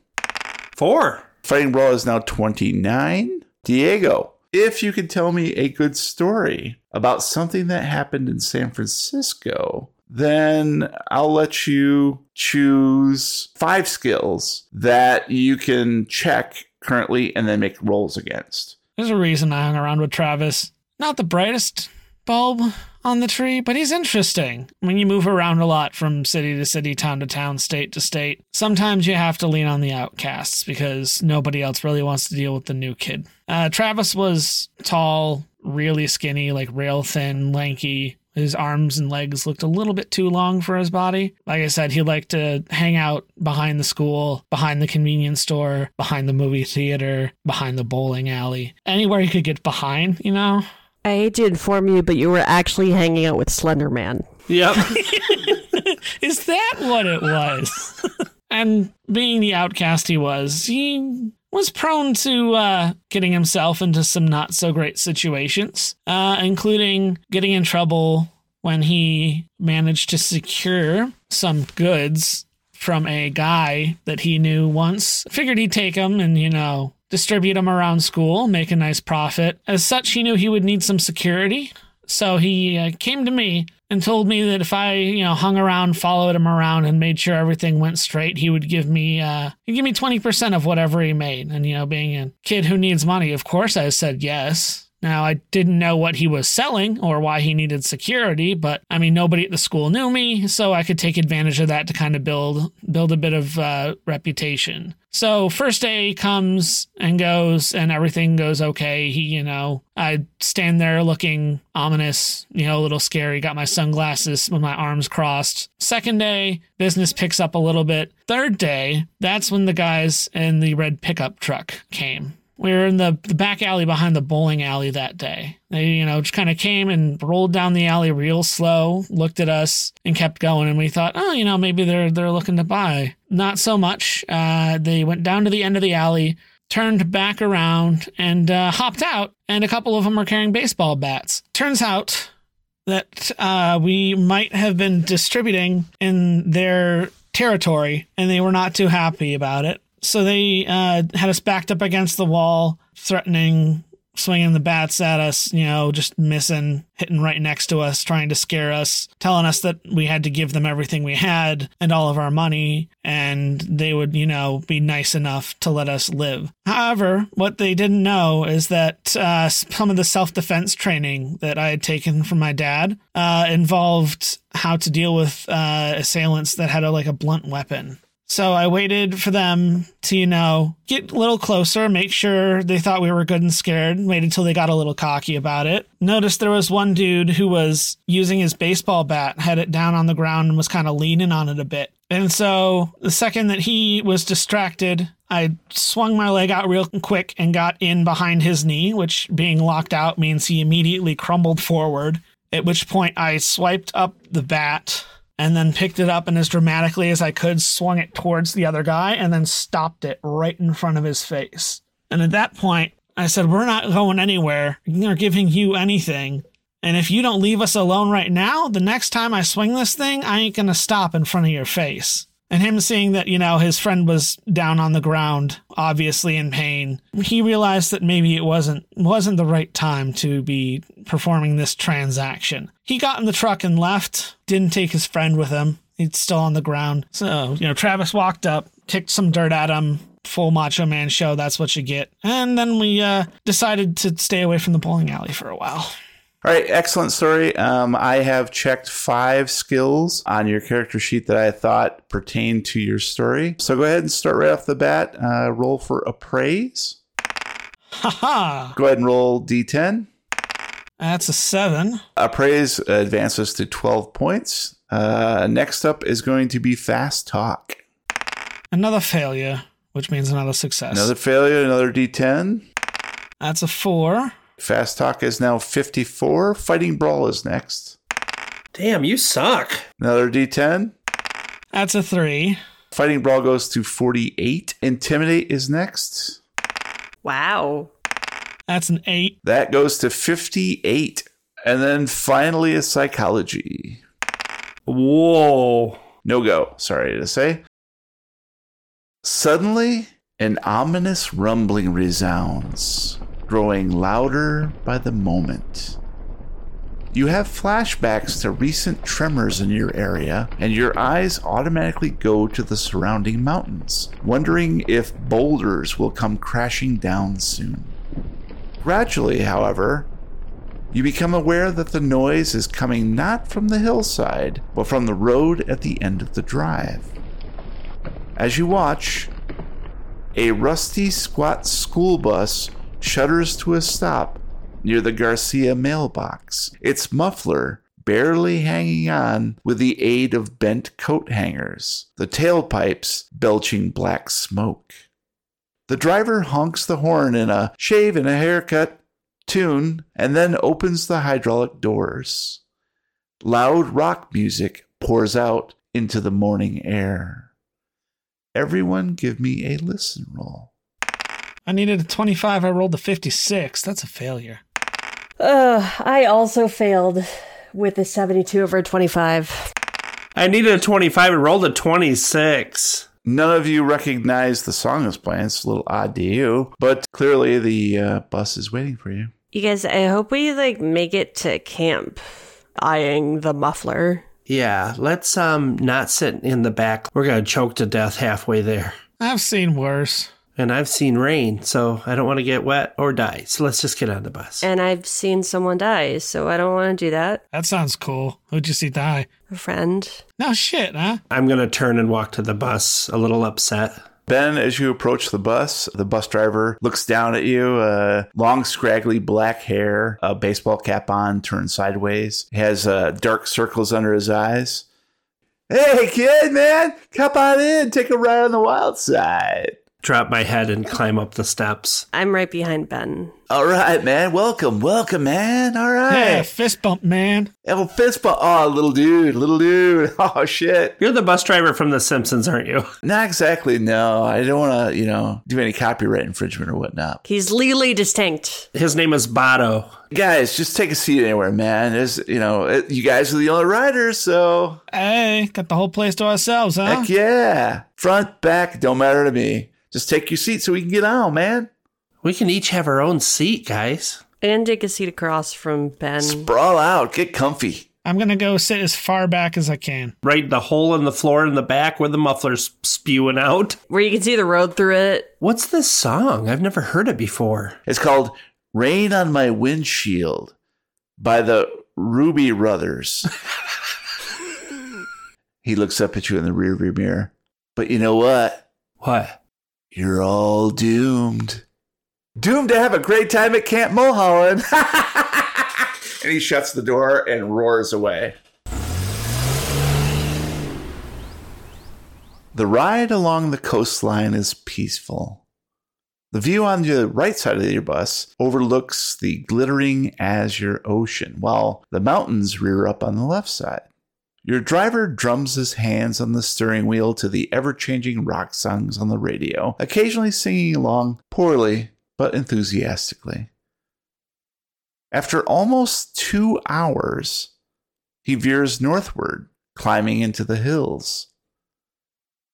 Four. Fighting Brawl is now twenty-nine. Diego, if you could tell me a good story about something that happened in San Francisco, then I'll let you choose five skills that you can check currently and then make rolls against. There's a reason I hung around with Travis. Not the brightest bulb on the tree, but he's interesting. When you move around a lot from city to city, town to town, state to state, sometimes you have to lean on the outcasts because nobody else really wants to deal with the new kid. Uh, Travis was tall, really skinny, like rail thin, lanky. His arms and legs looked a little bit too long for his body. Like I said, he liked to hang out behind the school, behind the convenience store, behind the movie theater, behind the bowling alley. Anywhere he could get behind, you know? I hate to inform you, but you were actually hanging out with Slender Man. Yep. Is that what it was? And being the outcast he was, he was prone to uh, getting himself into some not-so-great situations, uh, including getting in trouble when he managed to secure some goods from a guy that he knew once. Figured he'd take them and, you know, distribute them around school, make a nice profit. As such, he knew he would need some security, so he uh, came to me and told me that if I, you know, hung around, followed him around, and made sure everything went straight, he would give me, uh, he'd give me twenty percent of whatever he made. And, you know, being a kid who needs money, of course I said yes. Now, I didn't know what he was selling or why he needed security, but, I mean, nobody at the school knew me, so I could take advantage of that to kind of build build a bit of uh, reputation. So first day comes and goes and everything goes okay. He, you know, I stand there looking ominous, you know, a little scary. Got my sunglasses with my arms crossed. Second day, business picks up a little bit. Third day, that's when the guys in the red pickup truck came. We were in the, the back alley behind the bowling alley that day. They, you know, just kind of came and rolled down the alley real slow, looked at us, and kept going. And we thought, oh, you know, maybe they're they're looking to buy. Not so much. Uh, they went down to the end of the alley, turned back around, and uh, hopped out. And a couple of them were carrying baseball bats. Turns out that uh, we might have been distributing in their territory, and they were not too happy about it. So they uh, had us backed up against the wall, threatening swinging the bats at us, you know, just missing, hitting right next to us, trying to scare us, telling us that we had to give them everything we had and all of our money, and they would, you know, be nice enough to let us live. However, what they didn't know is that uh, some of the self-defense training that I had taken from my dad uh, involved how to deal with uh, assailants that had a, like a blunt weapon. So I waited for them to, you know, get a little closer, make sure they thought we were good and scared, waited till they got a little cocky about it. Noticed there was one dude who was using his baseball bat, had it down on the ground and was kind of leaning on it a bit. And so the second that he was distracted, I swung my leg out real quick and got in behind his knee, which being locked out means he immediately crumbled forward, at which point I swiped up the bat and then picked it up and as dramatically as I could swung it towards the other guy and then stopped it right in front of his face. And at that point, I said, we're not going anywhere. They're giving you anything. And if you don't leave us alone right now, the next time I swing this thing, I ain't going to stop in front of your face. And him seeing that, you know, his friend was down on the ground, obviously in pain, he realized that maybe it wasn't wasn't the right time to be performing this transaction. He got in the truck and left, didn't take his friend with him. He's still on the ground. So, you know, Travis walked up, kicked some dirt at him, full Macho Man show, that's what you get. And then we uh, decided to stay away from the bowling alley for a while. All right, excellent story. Um, I have checked five skills on your character sheet that I thought pertained to your story. So go ahead and start right off the bat. Uh, roll for appraise. Haha. Go ahead and roll D ten. That's a seven. Appraise advances to twelve points. Uh, next up is going to be fast talk. Another failure, which means another success. Another failure, another D ten. That's a four. Fast Talk is now fifty-four. Fighting Brawl is next. Damn, you suck. Another D ten. That's a three. Fighting Brawl goes to forty-eight. Intimidate is next. Wow. That's an eight. That goes to fifty-eight. And then finally is Psychology. Whoa. No go, sorry to say. Suddenly, an ominous rumbling resounds, growing louder by the moment. You have flashbacks to recent tremors in your area, and your eyes automatically go to the surrounding mountains, wondering if boulders will come crashing down soon. Gradually, however, you become aware that the noise is coming not from the hillside, but from the road at the end of the drive. As you watch, a rusty, squat school bus shudders to a stop near the Garcia mailbox, its muffler barely hanging on with the aid of bent coat hangers, the tailpipes belching black smoke. The driver honks the horn in a shave and a haircut tune and then opens the hydraulic doors. Loud rock music pours out into the morning air. Everyone give me a listen roll. I needed a twenty-five. I rolled a fifty-six. That's a failure. Uh, I also failed with a seventy-two over a twenty-five. I needed a twenty-five and rolled a twenty-six. None of you recognize the song is playing. It's a little odd to you, but clearly the uh, bus is waiting for you. You guys, I hope we like make it to camp, eyeing the muffler. Yeah, let's um not sit in the back. We're gonna choke to death halfway there. I've seen worse. And I've seen rain, so I don't want to get wet or die. So let's just get on the bus. And I've seen someone die, so I don't want to do that. That sounds cool. Who'd you see die? A friend. No shit, huh? I'm going to turn and walk to the bus, a little upset. Ben, as you approach the bus, the bus driver looks down at you. Uh, long, scraggly black hair, a baseball cap on, turned sideways. He has uh, dark circles under his eyes. Hey, kid, man, come on in. Take a ride on the wild side. Drop my head and climb up the steps. I'm right behind Ben. All right, man. Welcome. Welcome, man. All right. Hey, fist bump, man. Oh, fist bump. Oh, little dude. Little dude. Oh, shit. You're the bus driver from The Simpsons, aren't you? Not exactly. No, I don't want to, you know, do any copyright infringement or whatnot. He's legally distinct. His name is Botto. Guys, just take a seat anywhere, man. There's, you know, you guys are the only riders, so. Hey, got the whole place to ourselves, huh? Heck yeah. Front, back, don't matter to me. Just take your seat so we can get on, man. We can each have our own seat, guys. And take a seat across from Ben. Sprawl out. Get comfy. I'm going to go sit as far back as I can. Right, the hole in the floor in the back where the muffler's spewing out. Where you can see the road through it. What's this song? I've never heard it before. It's called Rain on My Windshield by the Ruby Brothers. He looks up at you in the rearview mirror. But you know what? What? You're all doomed. Doomed to have a great time at Camp Mulholland. And he shuts the door and roars away. The ride along the coastline is peaceful. The view on the right side of your bus overlooks the glittering azure ocean, while the mountains rear up on the left side. Your driver drums his hands on the steering wheel to the ever-changing rock songs on the radio, occasionally singing along poorly but enthusiastically. After almost two hours, he veers northward, climbing into the hills.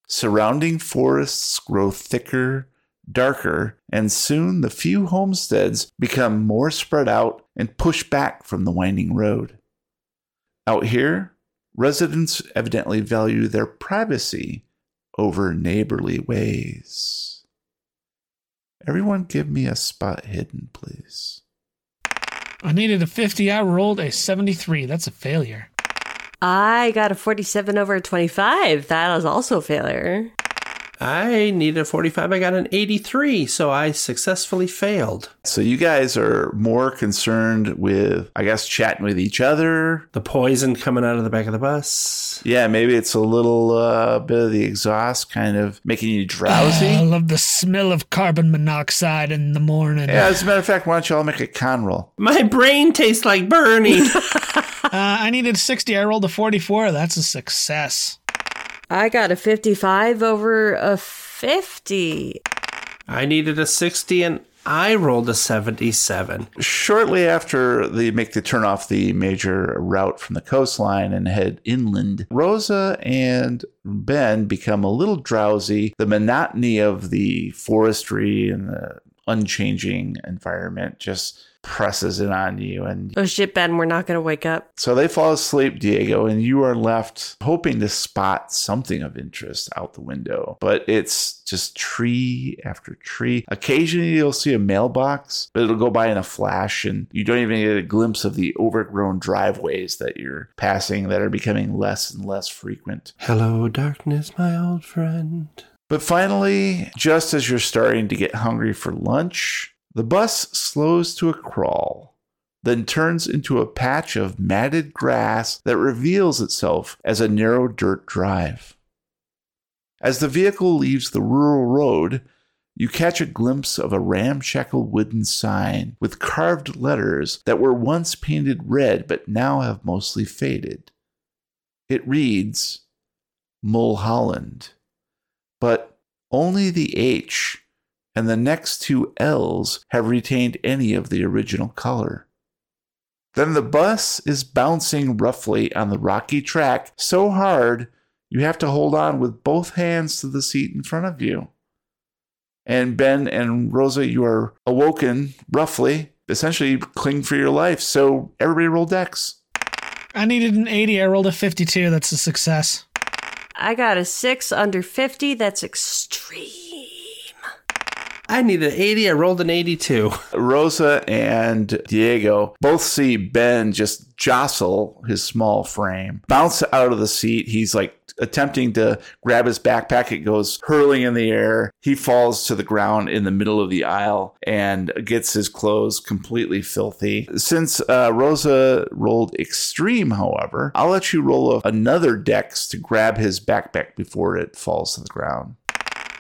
Surrounding forests grow thicker, darker, and soon the few homesteads become more spread out and push back from the winding road. Out here, residents evidently value their privacy over neighborly ways. Everyone give me a spot hidden, please. I needed a fifty. I rolled a seventy-three. That's a failure. I got a forty-seven over a twenty-five. That was also a failure. I needed a forty-five. I got an eighty-three. So I successfully failed. So you guys are more concerned with, I guess, chatting with each other. The poison coming out of the back of the bus. Yeah, maybe it's a little uh, bit of the exhaust kind of making you drowsy. Uh, I love the smell of carbon monoxide in the morning. Yeah, as a matter of fact, why don't you all make a con roll? My brain tastes like burning. uh, I needed sixty. I rolled a forty-four. That's a success. I got a fifty-five over a fifty. I needed a sixty and I rolled a seventy-seven. Shortly after they make the turn off the major route from the coastline and head inland, Rosa and Ben become a little drowsy. The monotony of the forestry and the unchanging environment just presses it on you. And oh shit, Ben, we're not going to wake up. So they fall asleep, Diego, and you are left hoping to spot something of interest out the window. But it's just tree after tree. Occasionally you'll see a mailbox, but it'll go by in a flash and you don't even get a glimpse of the overgrown driveways that you're passing that are becoming less and less frequent. Hello, darkness, my old friend. But finally, just as you're starting to get hungry for lunch, the bus slows to a crawl, then turns into a patch of matted grass that reveals itself as a narrow dirt drive. As the vehicle leaves the rural road, you catch a glimpse of a ramshackle wooden sign with carved letters that were once painted red but now have mostly faded. It reads, Mulholland, but only the H and the next two L's have retained any of the original color. Then the bus is bouncing roughly on the rocky track so hard you have to hold on with both hands to the seat in front of you. And Ben and Rosa, you are awoken roughly, essentially cling for your life. So everybody roll decks. I needed an eighty. I rolled a fifty-two. That's a success. I got a six under fifty. That's extreme. I needed an eighty. I rolled an eighty-two. Rosa and Diego both see Ben just jostle his small frame, bounce out of the seat. He's like attempting to grab his backpack. It goes hurling in the air. He falls to the ground in the middle of the aisle and gets his clothes completely filthy. Since uh, Rosa rolled extreme, however, I'll let you roll another dex to grab his backpack before it falls to the ground.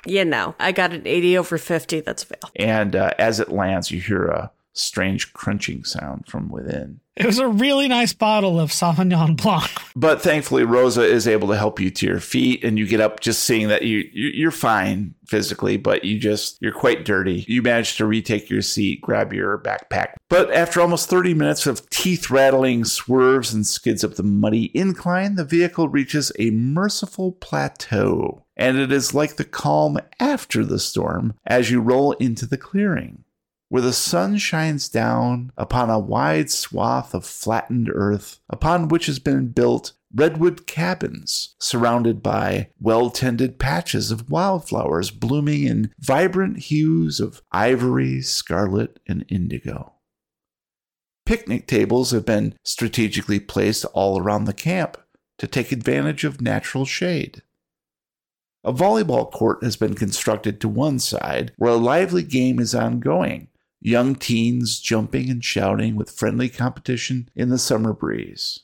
Yeah, no. I got an eighty over fifty. That's a fail. And uh, as it lands, you hear a strange crunching sound from within. It was a really nice bottle of Sauvignon Blanc. But thankfully, Rosa is able to help you to your feet, and you get up just seeing that you, you, you're fine physically, but you just, you're quite dirty. You manage to retake your seat, grab your backpack. But after almost thirty minutes of teeth-rattling swerves and skids up the muddy incline, the vehicle reaches a merciful plateau, and it is like the calm after the storm as you roll into the clearing. where the sun shines down upon a wide swath of flattened earth, upon which has been built redwood cabins surrounded by well-tended patches of wildflowers blooming in vibrant hues of ivory, scarlet, and indigo. Picnic tables have been strategically placed all around the camp to take advantage of natural shade. A volleyball court has been constructed to one side, where a lively game is ongoing, young teens jumping and shouting with friendly competition in the summer breeze.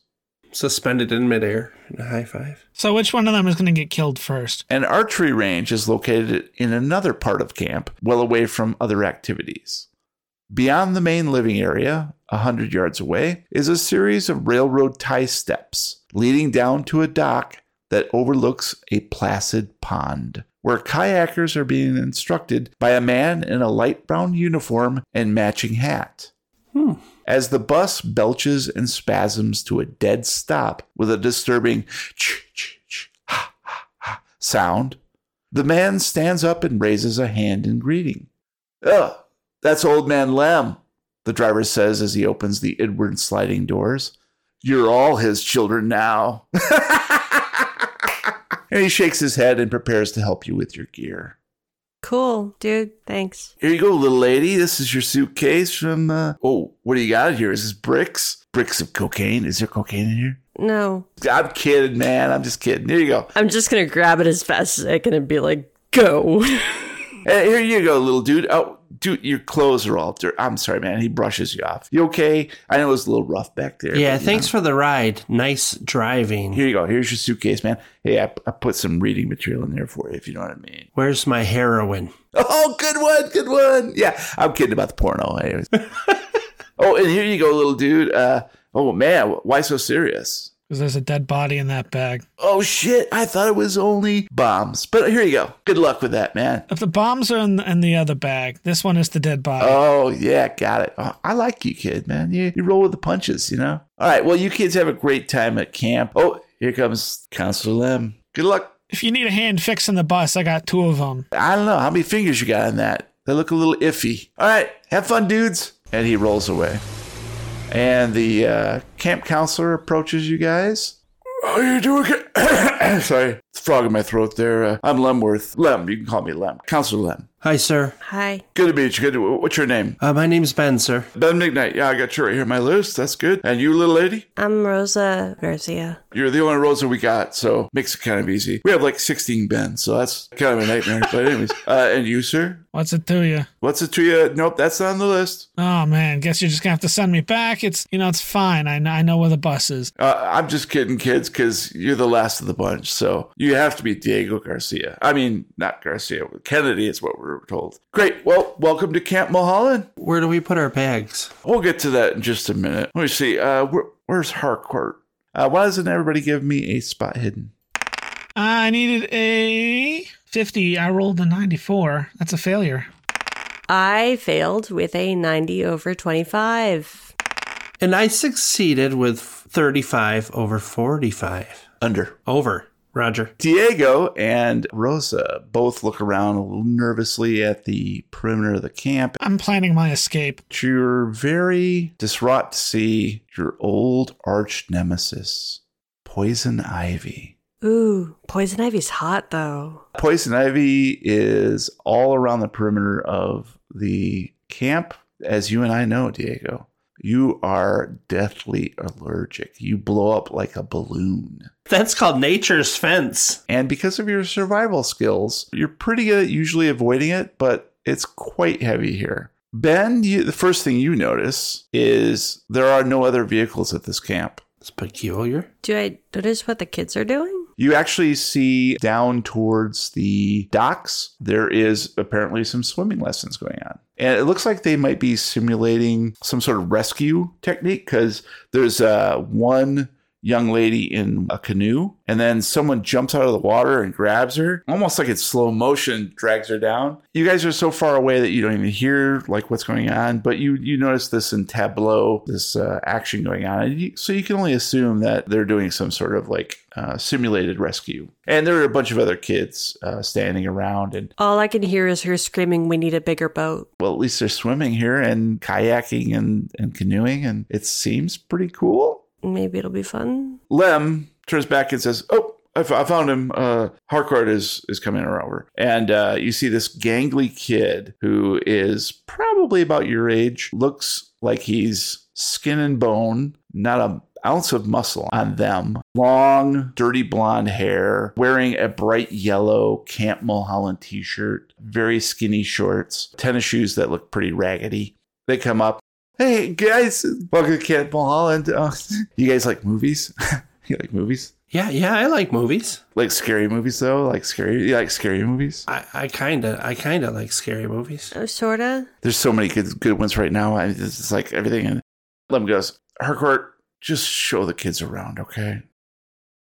Suspended in midair, in a high five. So which one of them is going to get killed first? An archery range is located in another part of camp, well away from other activities. Beyond the main living area, a hundred yards away, is a series of railroad tie steps leading down to a dock that overlooks a placid pond, where kayakers are being instructed by a man in a light brown uniform and matching hat. Hmm. As the bus belches and spasms to a dead stop with a disturbing ch-ch-ch-ha-ha-ha sound, the man stands up and raises a hand in greeting. "Ugh, that's Old Man Lem," the driver says as he opens the inward sliding doors. "You're all his children now." And he shakes his head and prepares to help you with your gear. Cool, dude. Thanks. "Here you go, little lady. This is your suitcase from, uh... Oh, what do you got here? Is this bricks? Bricks of cocaine? Is there cocaine in here?" "No." "I'm kidding, man. I'm just kidding. Here you go." I'm just going to grab it as fast as I can and be like, "Go." "Hey, here you go, little dude. Oh, dude, your clothes are all dirty. I'm sorry, man." He brushes you off. "You okay? I know it was a little rough back there." "Yeah, but, thanks know. for the ride. Nice driving." "Here you go. Here's your suitcase, man. Hey, I, I put some reading material in there for you, if you know what I mean." "Where's my heroin?" "Oh, good one, good one. Yeah, I'm kidding about the porno. Anyways." "Oh, and here you go, little dude. Uh, oh, man, why so serious?" "Because there's a dead body in that bag." "Oh, shit. I thought it was only bombs. But here you go. Good luck with that, man." "If the bombs are in the, in the other bag, this one is the dead body." "Oh, yeah. Got it. Oh, I like you, kid, man. You, you roll with the punches, you know? All right. Well, you kids have a great time at camp." Oh, here comes Counselor Lem. "Good luck. If you need a hand fixing the bus, I got two of them." "I don't know. How many fingers you got on that? They look a little iffy. All right. Have fun, dudes." And he rolls away. And the uh, camp counselor approaches you guys. "How you doing?" Sorry, it's frog in my throat there. Uh, I'm Lemworth. Lem, you can call me Lem. Counselor Lem. "Hi, sir." "Hi." "Good to meet you. Good to, what's your name?" Uh, my name's Ben, sir. Ben McKnight. Yeah, I got you right here on my list. That's good. And you, little lady? I'm Rosa Garcia. You're the only Rosa we got, so makes it kind of easy. We have like sixteen Ben, so that's kind of a nightmare. But anyways, uh, and you, sir? What's it to you? What's it to you? Nope, that's not on the list. Oh, man. Guess you're just going to have to send me back. It's, you know, it's fine. I know, I know where the bus is. Uh, I'm just kidding, kids, because you're the last of the bunch, so you have to be Diego Garcia. I mean, not Garcia. Kennedy is what we're told. Great. Well, welcome to Camp Mulholland. Where do we put our bags? We'll get to that in just a minute. Let me see. Uh, where, where's Harcourt? Uh, why doesn't everybody give me a spot hidden? I needed a fifty. I rolled a ninety-four. That's a failure. I failed with a ninety over twenty-five. And I succeeded with thirty-five over forty-five. Under. Over. Roger. Diego and Rosa both look around a little nervously at the perimeter of the camp. I'm planning my escape. You're very distraught to see your old arch nemesis, Poison Ivy. Ooh, Poison Ivy's hot, though. Poison Ivy is all around the perimeter of the camp, as you and I know, Diego. You are deathly allergic. You blow up like a balloon. That's called nature's fence. And because of your survival skills, you're pretty good at usually avoiding it, but it's quite heavy here. Ben, you, the first thing you notice is there are no other vehicles at this camp. It's peculiar. Do I notice what the kids are doing? You actually see down towards the docks, there is apparently some swimming lessons going on. And it looks like they might be simulating some sort of rescue technique because there's uh, one young lady in a canoe, and then someone jumps out of the water and grabs her, almost like it's slow motion, drags her down. You guys are so far away that you don't even hear like what's going on, but you you notice this in Tableau, this uh, action going on, and you, so you can only assume that they're doing some sort of like uh, simulated rescue. And there are a bunch of other kids uh, standing around, and all I can hear is her screaming, "We need a bigger boat." Well, at least they're swimming here and kayaking and and canoeing, and it seems pretty cool. Maybe it'll be fun. Lem turns back and says, "Oh, I, f- I found him. Uh, Harcourt is is coming over." And uh, you see this gangly kid who is probably about your age, looks like he's skin and bone, not an ounce of muscle on them. Long, dirty blonde hair, wearing a bright yellow Camp Mulholland t-shirt, very skinny shorts, tennis shoes that look pretty raggedy. They come up. "Hey, guys, welcome to Camp Mulholland. Uh, you guys like movies?" You like movies? Yeah, yeah, I like movies. Like scary movies, though? Like scary? You like scary movies? I, I kind of I kind of like scary movies. Oh, sort of. There's so many good, good ones right now. I, it's, it's like everything. And Lem goes, "Harcourt, just show the kids around, okay?"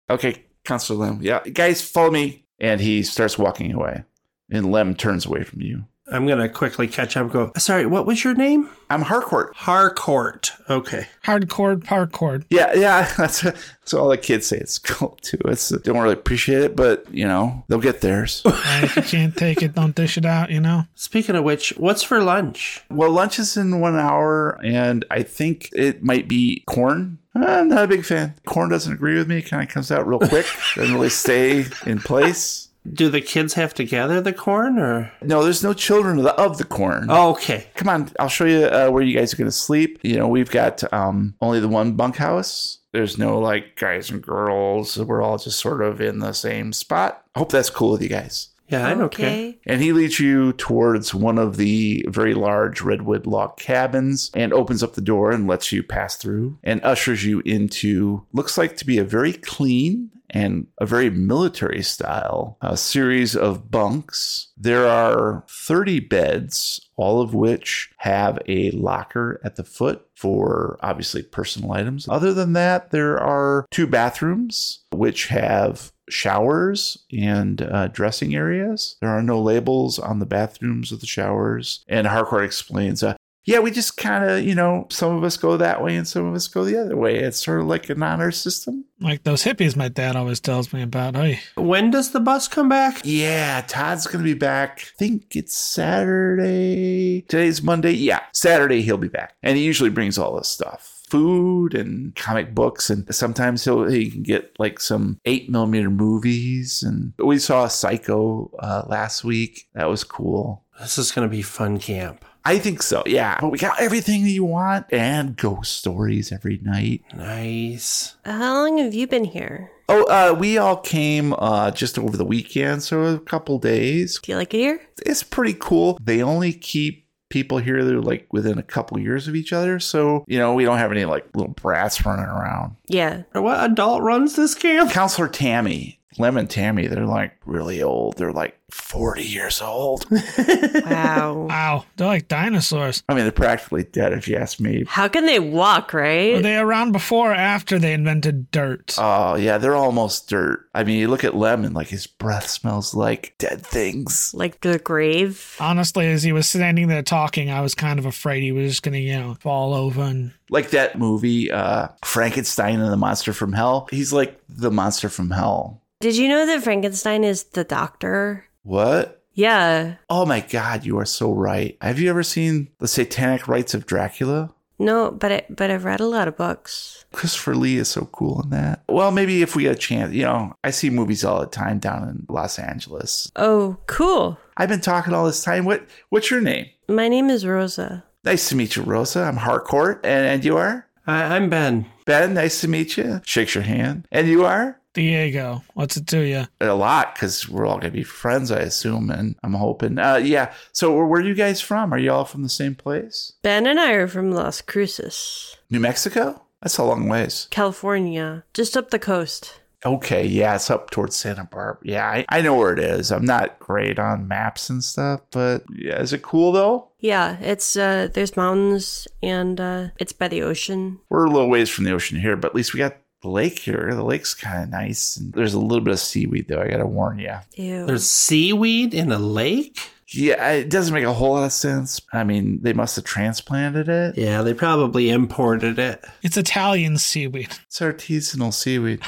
"Okay, Counselor Lem. Yeah, guys, follow me." And he starts walking away. And Lem turns away from you. I'm going to quickly catch up and go, "Sorry, what was your name?" "I'm Harcourt." Harcourt. Okay. Hardcourt, Parcourt. Yeah, yeah. That's, that's all the kids say. It's cool, too. It's don't really appreciate it, but, you know, they'll get theirs. If you can't take it, don't dish it out, you know? Speaking of which, what's for lunch? Well, lunch is in one hour, and I think it might be corn. I'm not a big fan. Corn doesn't agree with me. It kind of comes out real quick. Doesn't really stay in place. Do the kids have to gather the corn, or? No, there's no children of the, of the corn. Oh, okay. Come on, I'll show you uh, where you guys are going to sleep. You know, we've got um, only the one bunkhouse. There's no, like, guys and girls. We're all just sort of in the same spot. I hope that's cool with you guys. Yeah, I'm okay. okay. And he leads you towards one of the very large redwood log cabins and opens up the door and lets you pass through and ushers you into, looks like to be a very clean and a very military style, a series of bunks. There are thirty beds, all of which have a locker at the foot for obviously personal items. Other than that, there are two bathrooms which have showers and uh, dressing areas. There are no labels on the bathrooms of the showers. And Harcourt explains, uh, yeah, we just kind of, you know, some of us go that way and some of us go the other way. It's sort of like an honor system. Like those hippies my dad always tells me about. Hey. When does the bus come back? Yeah, Todd's going to be back. I think it's Saturday. Today's Monday. Yeah, Saturday he'll be back. And he usually brings all this stuff. Food and comic books, and sometimes he'll he can get like some eight millimeter movies. And we saw Psycho uh, last week. That was cool. This is going to be fun camp. I think so. Yeah, but we got everything that you want and ghost stories every night. Nice. How long have you been here? Oh, uh, we all came uh, just over the weekend, so a couple days. Do you like it here? It's pretty cool. They only keep people here, they're like within a couple years of each other. So, you know, we don't have any like little brats running around. Yeah. What adult runs this camp? Counselor Tammy. Lem and Tammy, they're like really old. They're like forty years old. Wow. Wow. They're like dinosaurs. I mean, they're practically dead if you ask me. How can they walk, right? Were they around before or after they invented dirt? Oh, yeah. They're almost dirt. I mean, you look at Lem and like his breath smells like dead things. Like the grave. Honestly, as he was standing there talking, I was kind of afraid he was just going to, you know, fall over and... Like that movie, uh, Frankenstein and the Monster from Hell. He's like the monster from hell. Did you know that Frankenstein is the doctor? What? Yeah. Oh my God, you are so right. Have you ever seen The Satanic Rites of Dracula? No, but I, but I've read a lot of books. Christopher Lee is so cool in that. Well, maybe if we get a chance, you know, I see movies all the time down in Los Angeles. Oh, cool. I've been talking all this time. What what's your name? My name is Rosa. Nice to meet you, Rosa. I'm Harcourt. And, and you are? I, I'm Ben. Ben, nice to meet you. Shakes your hand. And you are? Diego, what's it to you? A lot, because we're all going to be friends, I assume, and I'm hoping. Uh, yeah, so where are you guys from? Are you all from the same place? Ben and I are from Las Cruces. New Mexico? That's a long ways. California, just up the coast. Okay, yeah, it's up towards Santa Barbara. Yeah, I, I know where it is. I'm not great on maps and stuff, but yeah, is it cool, though? Yeah, it's uh, there's mountains, and uh, it's by the ocean. We're a little ways from the ocean here, but at least we got the lake here. The lake's kind of nice. And there's a little bit of seaweed, though. I got to warn you. Ew. There's seaweed in a lake? Yeah, it doesn't make a whole lot of sense. I mean, they must have transplanted it. Yeah, they probably imported it. It's Italian seaweed. It's artisanal seaweed.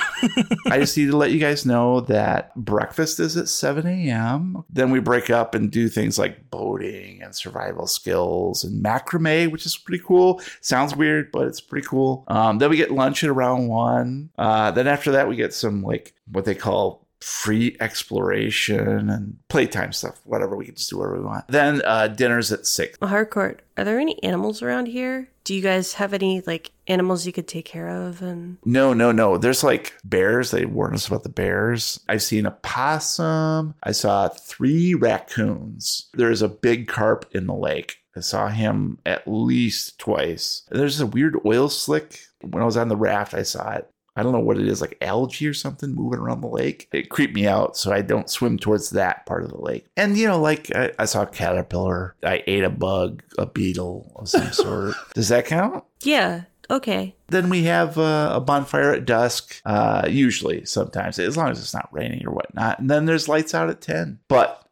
I just need to let you guys know that breakfast is at seven a.m. Then we break up and do things like boating and survival skills and macrame, which is pretty cool. Sounds weird, but it's pretty cool. Um, then we get lunch at around one. Uh, then after that, we get some like what they call free exploration and playtime stuff, whatever. We can just do whatever we want. Then uh, dinner's at six. Hardcourt, are there any animals around here? Do you guys have any like animals you could take care of? And no, no, no. There's like bears. They warned us about the bears. I've seen a possum. I saw three raccoons. There is a big carp in the lake. I saw him at least twice. There's a weird oil slick. When I was on the raft, I saw it. I don't know what it is, like algae or something moving around the lake. It creeped me out, so I don't swim towards that part of the lake. And, you know, like I, I saw a caterpillar. I ate a bug, a beetle of some sort. Does that count? Yeah. Okay. Then we have uh, a bonfire at dusk, uh, usually sometimes, as long as it's not raining or whatnot. And then there's lights out at ten. But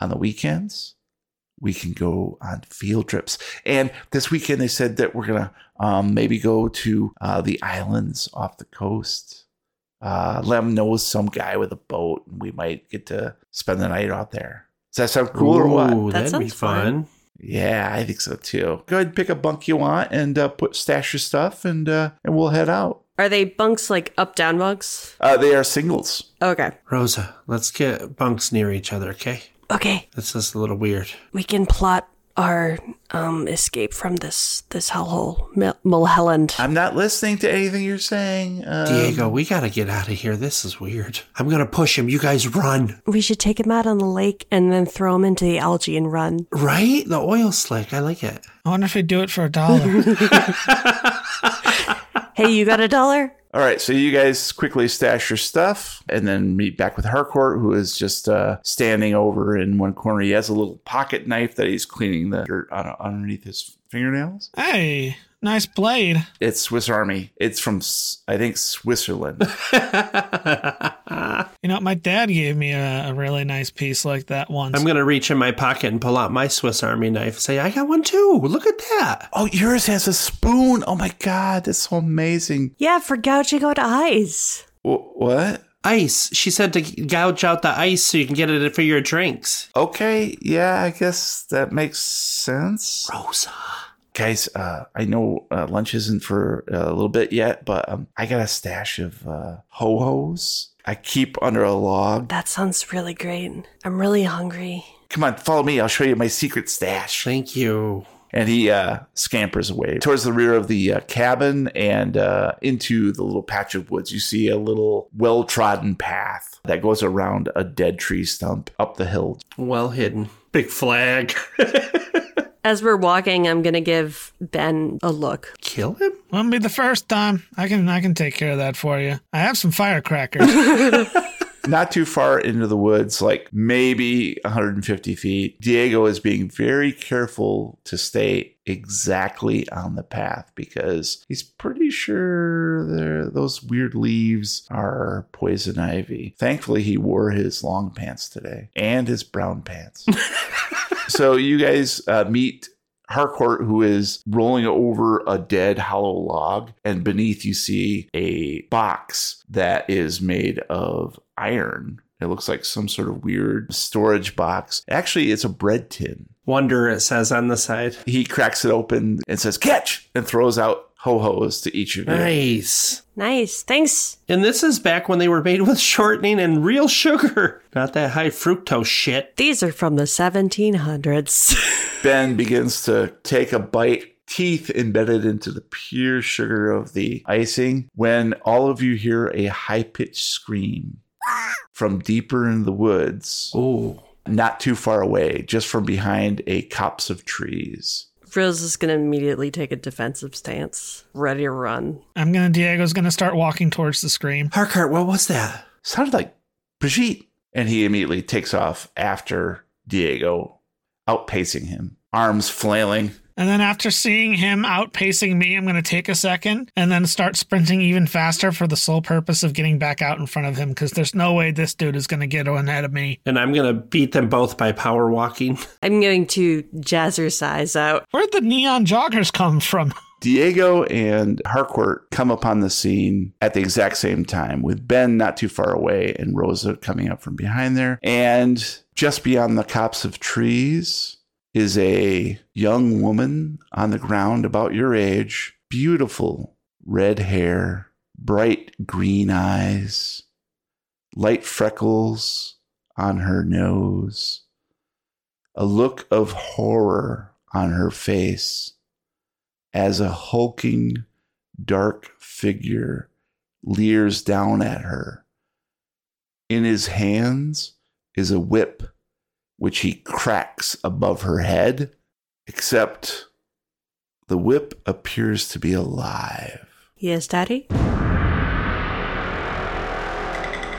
on the weekends, we can go on field trips. And this weekend they said that we're going to um, maybe go to uh, the islands off the coast. Uh, Lem knows some guy with a boat, and we might get to spend the night out there. Does that sound cool Ooh, or what? That That'd be fun. fun. Yeah, I think so too. Go ahead and pick a bunk you want and uh, put stash your stuff, and uh, and we'll head out. Are they bunks like up-down bunks? Uh, they are singles. Okay. Rosa, let's get bunks near each other, okay? Okay. That's just a little weird. We can plot our um, escape from this this hellhole, Mulholland. I'm not listening to anything you're saying. Um, Diego, we got to get out of here. This is weird. I'm going to push him. You guys run. We should take him out on the lake and then throw him into the algae and run. Right? The oil slick. I like it. I wonder if they do it for a dollar. Hey, you got a dollar? All right, so you guys quickly stash your stuff and then meet back with Harcourt, who is just uh, standing over in one corner. He has a little pocket knife that he's cleaning the dirt underneath his fingernails. Hey, nice blade. It's Swiss Army. It's from, I think, Switzerland. You know, my dad gave me a, a really nice piece like that once. I'm going to reach in my pocket and pull out my Swiss Army knife and say, I got one too. Look at that. Oh, yours has a spoon. Oh, my God. That's so amazing. Yeah, for gouging out eyes. W- what? Ice. She said to gouge out the ice so you can get it for your drinks. Okay. Yeah, I guess that makes sense. Rosa. Guys, uh, I know uh, lunch isn't for a little bit yet, but um, I got a stash of uh, ho-hos I keep under a log. That sounds really great. I'm really hungry. Come on, follow me. I'll show you my secret stash. Thank you. And he uh, scampers away towards the rear of the uh, cabin and uh, into the little patch of woods. You see a little well-trodden path that goes around a dead tree stump up the hill. Well hidden. Big flag. As we're walking, I'm going to give Ben a look. Kill him? Won't be the first time. I can I can take care of that for you. I have some firecrackers. Not too far into the woods, like maybe one hundred fifty feet. Diego is being very careful to stay exactly on the path because he's pretty sure those weird leaves are poison ivy. Thankfully, he wore his long pants today and his brown pants. So you guys uh, meet Harcourt, who is rolling over a dead hollow log, and beneath you see a box that is made of iron. It looks like some sort of weird storage box. Actually, it's a bread tin. Wonder, it says on the side. He cracks it open and says, catch, and throws out ho-hos to each of you. Nice. Nice. Thanks. And this is back when they were made with shortening and real sugar. Not that high fructose shit. These are from the seventeen hundreds. Ben begins to take a bite, teeth embedded into the pure sugar of the icing, when all of you hear a high-pitched scream from deeper in the woods. Oh. Not too far away, just from behind a copse of trees. Frizz is going to immediately take a defensive stance, ready to run. I'm going to, Diego's going to start walking towards the scream. Harcourt, what was that? Sounded like Brigitte. And he immediately takes off after Diego, outpacing him, arms flailing. And then after seeing him outpacing me, I'm going to take a second and then start sprinting even faster for the sole purpose of getting back out in front of him, because there's no way this dude is going to get one ahead of me. And I'm going to beat them both by power walking. I'm going to jazzercise out. Where'd the neon joggers come from? Diego and Harcourt come upon the scene at the exact same time, with Ben not too far away and Rosa coming up from behind there. And just beyond the copse of trees is a young woman on the ground about your age. Beautiful red hair, bright green eyes, light freckles on her nose, a look of horror on her face, as a hulking, dark figure leers down at her. In his hands is a whip, which he cracks above her head, except the whip appears to be alive. Yes, Daddy?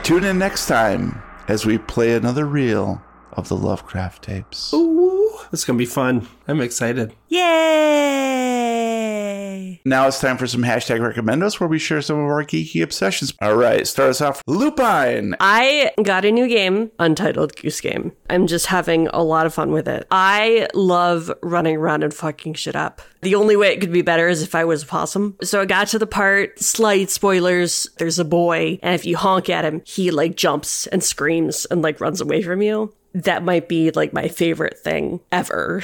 Tune in next time as we play another reel of the Lovecraft Tapes. Ooh, that's going to be fun. I'm excited. Yay! Now it's time for some hashtag Recommendos, where we share some of our geeky obsessions. All right, start us off. Lupine. I got a new game, Untitled Goose Game. I'm just having a lot of fun with it. I love running around and fucking shit up. The only way it could be better is if I was a possum. So I got to the part, slight spoilers, there's a boy, and if you honk at him, he like jumps and screams and like runs away from you. That might be like my favorite thing ever.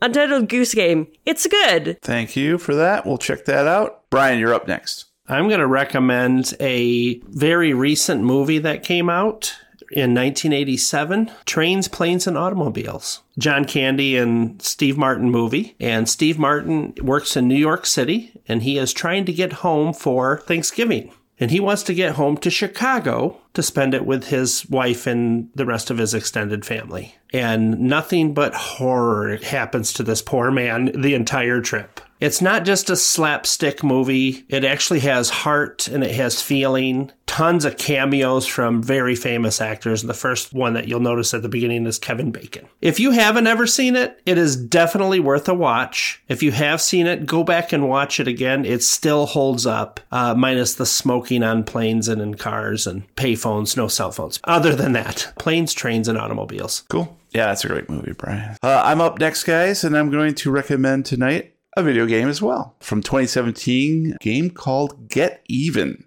Untitled Goose Game. It's good. Thank you for that. We'll check that out. Brian, you're up next. I'm going to recommend a very recent movie that came out in nineteen eighty-seven, Trains, Planes, and Automobiles. John Candy and Steve Martin movie. And Steve Martin works in New York City, and he is trying to get home for Thanksgiving. And he wants to get home to Chicago to spend it with his wife and the rest of his extended family. And nothing but horror happens to this poor man the entire trip. It's not just a slapstick movie. It actually has heart and it has feeling. Tons of cameos from very famous actors. And the first one that you'll notice at the beginning is Kevin Bacon. If you haven't ever seen it, it is definitely worth a watch. If you have seen it, go back and watch it again. It still holds up, uh, minus the smoking on planes and in cars and payphones, no cell phones. Other than that, Planes, Trains, and Automobiles. Cool. Yeah, that's a great movie, Brian. Uh, I'm up next, guys, and I'm going to recommend tonight a video game as well, from twenty seventeen, a game called Get Even.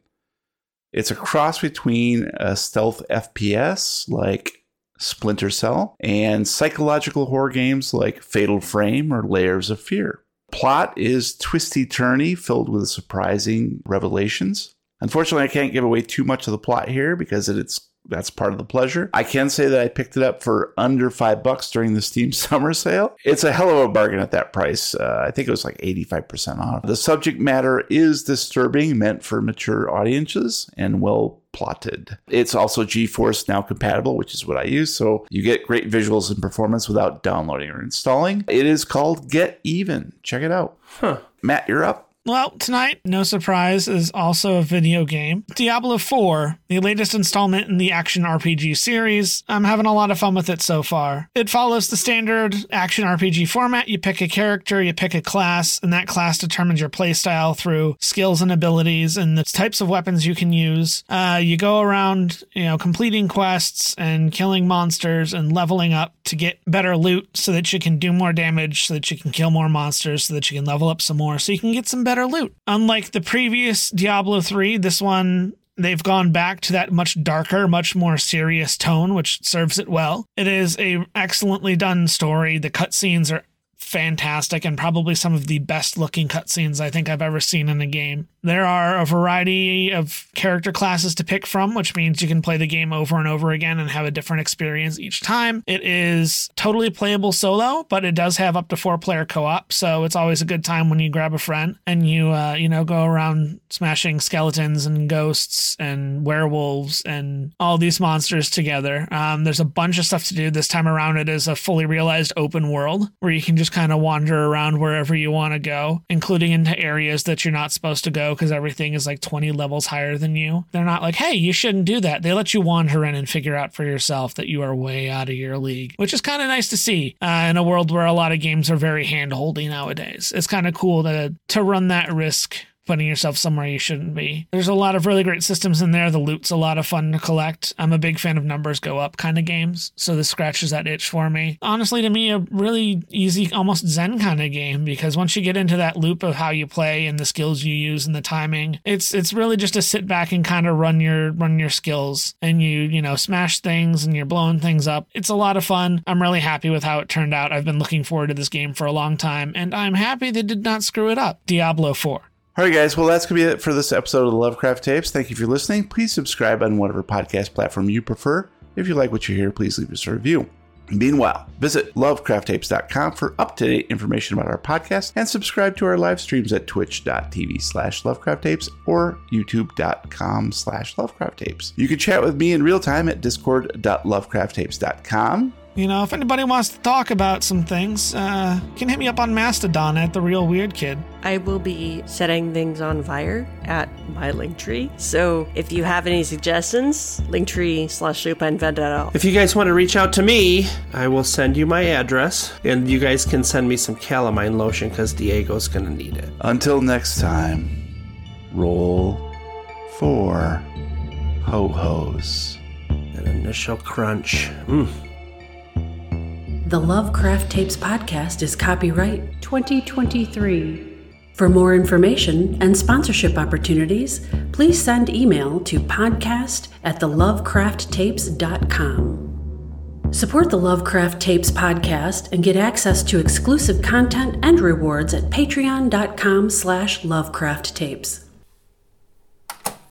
It's a cross between a stealth F P S like Splinter Cell and psychological horror games like Fatal Frame or Layers of Fear. Plot is twisty-turny, filled with surprising revelations. Unfortunately, I can't give away too much of the plot here because it's that's part of the pleasure. I can say that I picked it up for under five bucks during the Steam summer sale. It's a hell of a bargain at that price. Uh, I think it was like eighty-five percent off. The subject matter is disturbing, meant for mature audiences, and well plotted. It's also GeForce Now compatible, which is what I use, so you get great visuals and performance without downloading or installing. It is called Get Even. Check it out. Huh. Matt, you're up. Well, tonight, no surprise, is also a video game. Diablo four, the latest installment in the action R P G series. I'm having a lot of fun with it so far. It follows the standard action R P G format. You pick a character, you pick a class, and that class determines your playstyle through skills and abilities and the types of weapons you can use. Uh, you go around, you know, completing quests and killing monsters and leveling up to get better loot so that you can do more damage, so that you can kill more monsters, so that you can level up some more, so you can get some better loot. Unlike the previous Diablo three, this one, they've gone back to that much darker, much more serious tone, which serves it well. It is a excellently done story. The cutscenes are fantastic and probably some of the best looking cutscenes I think I've ever seen in a game. There are a variety of character classes to pick from, which means you can play the game over and over again and have a different experience each time. It is totally playable solo, but it does have up to four player co-op, so it's always a good time when you grab a friend and you, uh, you know, go around smashing skeletons and ghosts and werewolves and all these monsters together. Um, there's a bunch of stuff to do this time around. It is a fully realized open world where you can just kind of wander around wherever you want to go, including into areas that you're not supposed to go because everything is like twenty levels higher than you. They're not like, hey, you shouldn't do that. They let you wander in and figure out for yourself that you are way out of your league, which is kind of nice to see uh, in a world where a lot of games are very hand-holdy nowadays. It's kind of cool to to run that risk, putting yourself somewhere you shouldn't be. There's a lot of really great systems in there. The loot's a lot of fun to collect. I'm a big fan of numbers go up kind of games, so this scratches that itch for me. Honestly, to me, a really easy, almost zen kind of game, because once you get into that loop of how you play and the skills you use and the timing, it's it's really just to sit back and kind of run your run your skills, and you, you know, smash things and you're blowing things up. It's a lot of fun. I'm really happy with how it turned out. I've been looking forward to this game for a long time, and I'm happy they did not screw it up. Diablo four. All right, guys. Well, that's going to be it for this episode of The Lovecraft Tapes. Thank you for listening. Please subscribe on whatever podcast platform you prefer. If you like what you hear, please leave us a review. Meanwhile, visit lovecraft tapes dot com for up-to-date information about our podcast and subscribe to our live streams at twitch dot t v slash lovecraft tapes or youtube dot com slash lovecraft tapes. You can chat with me in real time at discord dot lovecraft tapes dot com. You know, if anybody wants to talk about some things, uh, you can hit me up on Mastodon at The Real Weird Kid. I will be setting things on fire at my Linktree. So if you have any suggestions, Linktree slash Lupin Vendetta. If you guys want to reach out to me, I will send you my address. And you guys can send me some calamine lotion because Diego's going to need it. Until next time, roll four ho-hos. An initial crunch. Mmm. The Lovecraft Tapes podcast is copyright twenty twenty-three. For more information and sponsorship opportunities, please send email to podcast at the lovecraft tapes dot com. Support the Lovecraft Tapes podcast and get access to exclusive content and rewards at patreon dot com slash lovecraft tapes.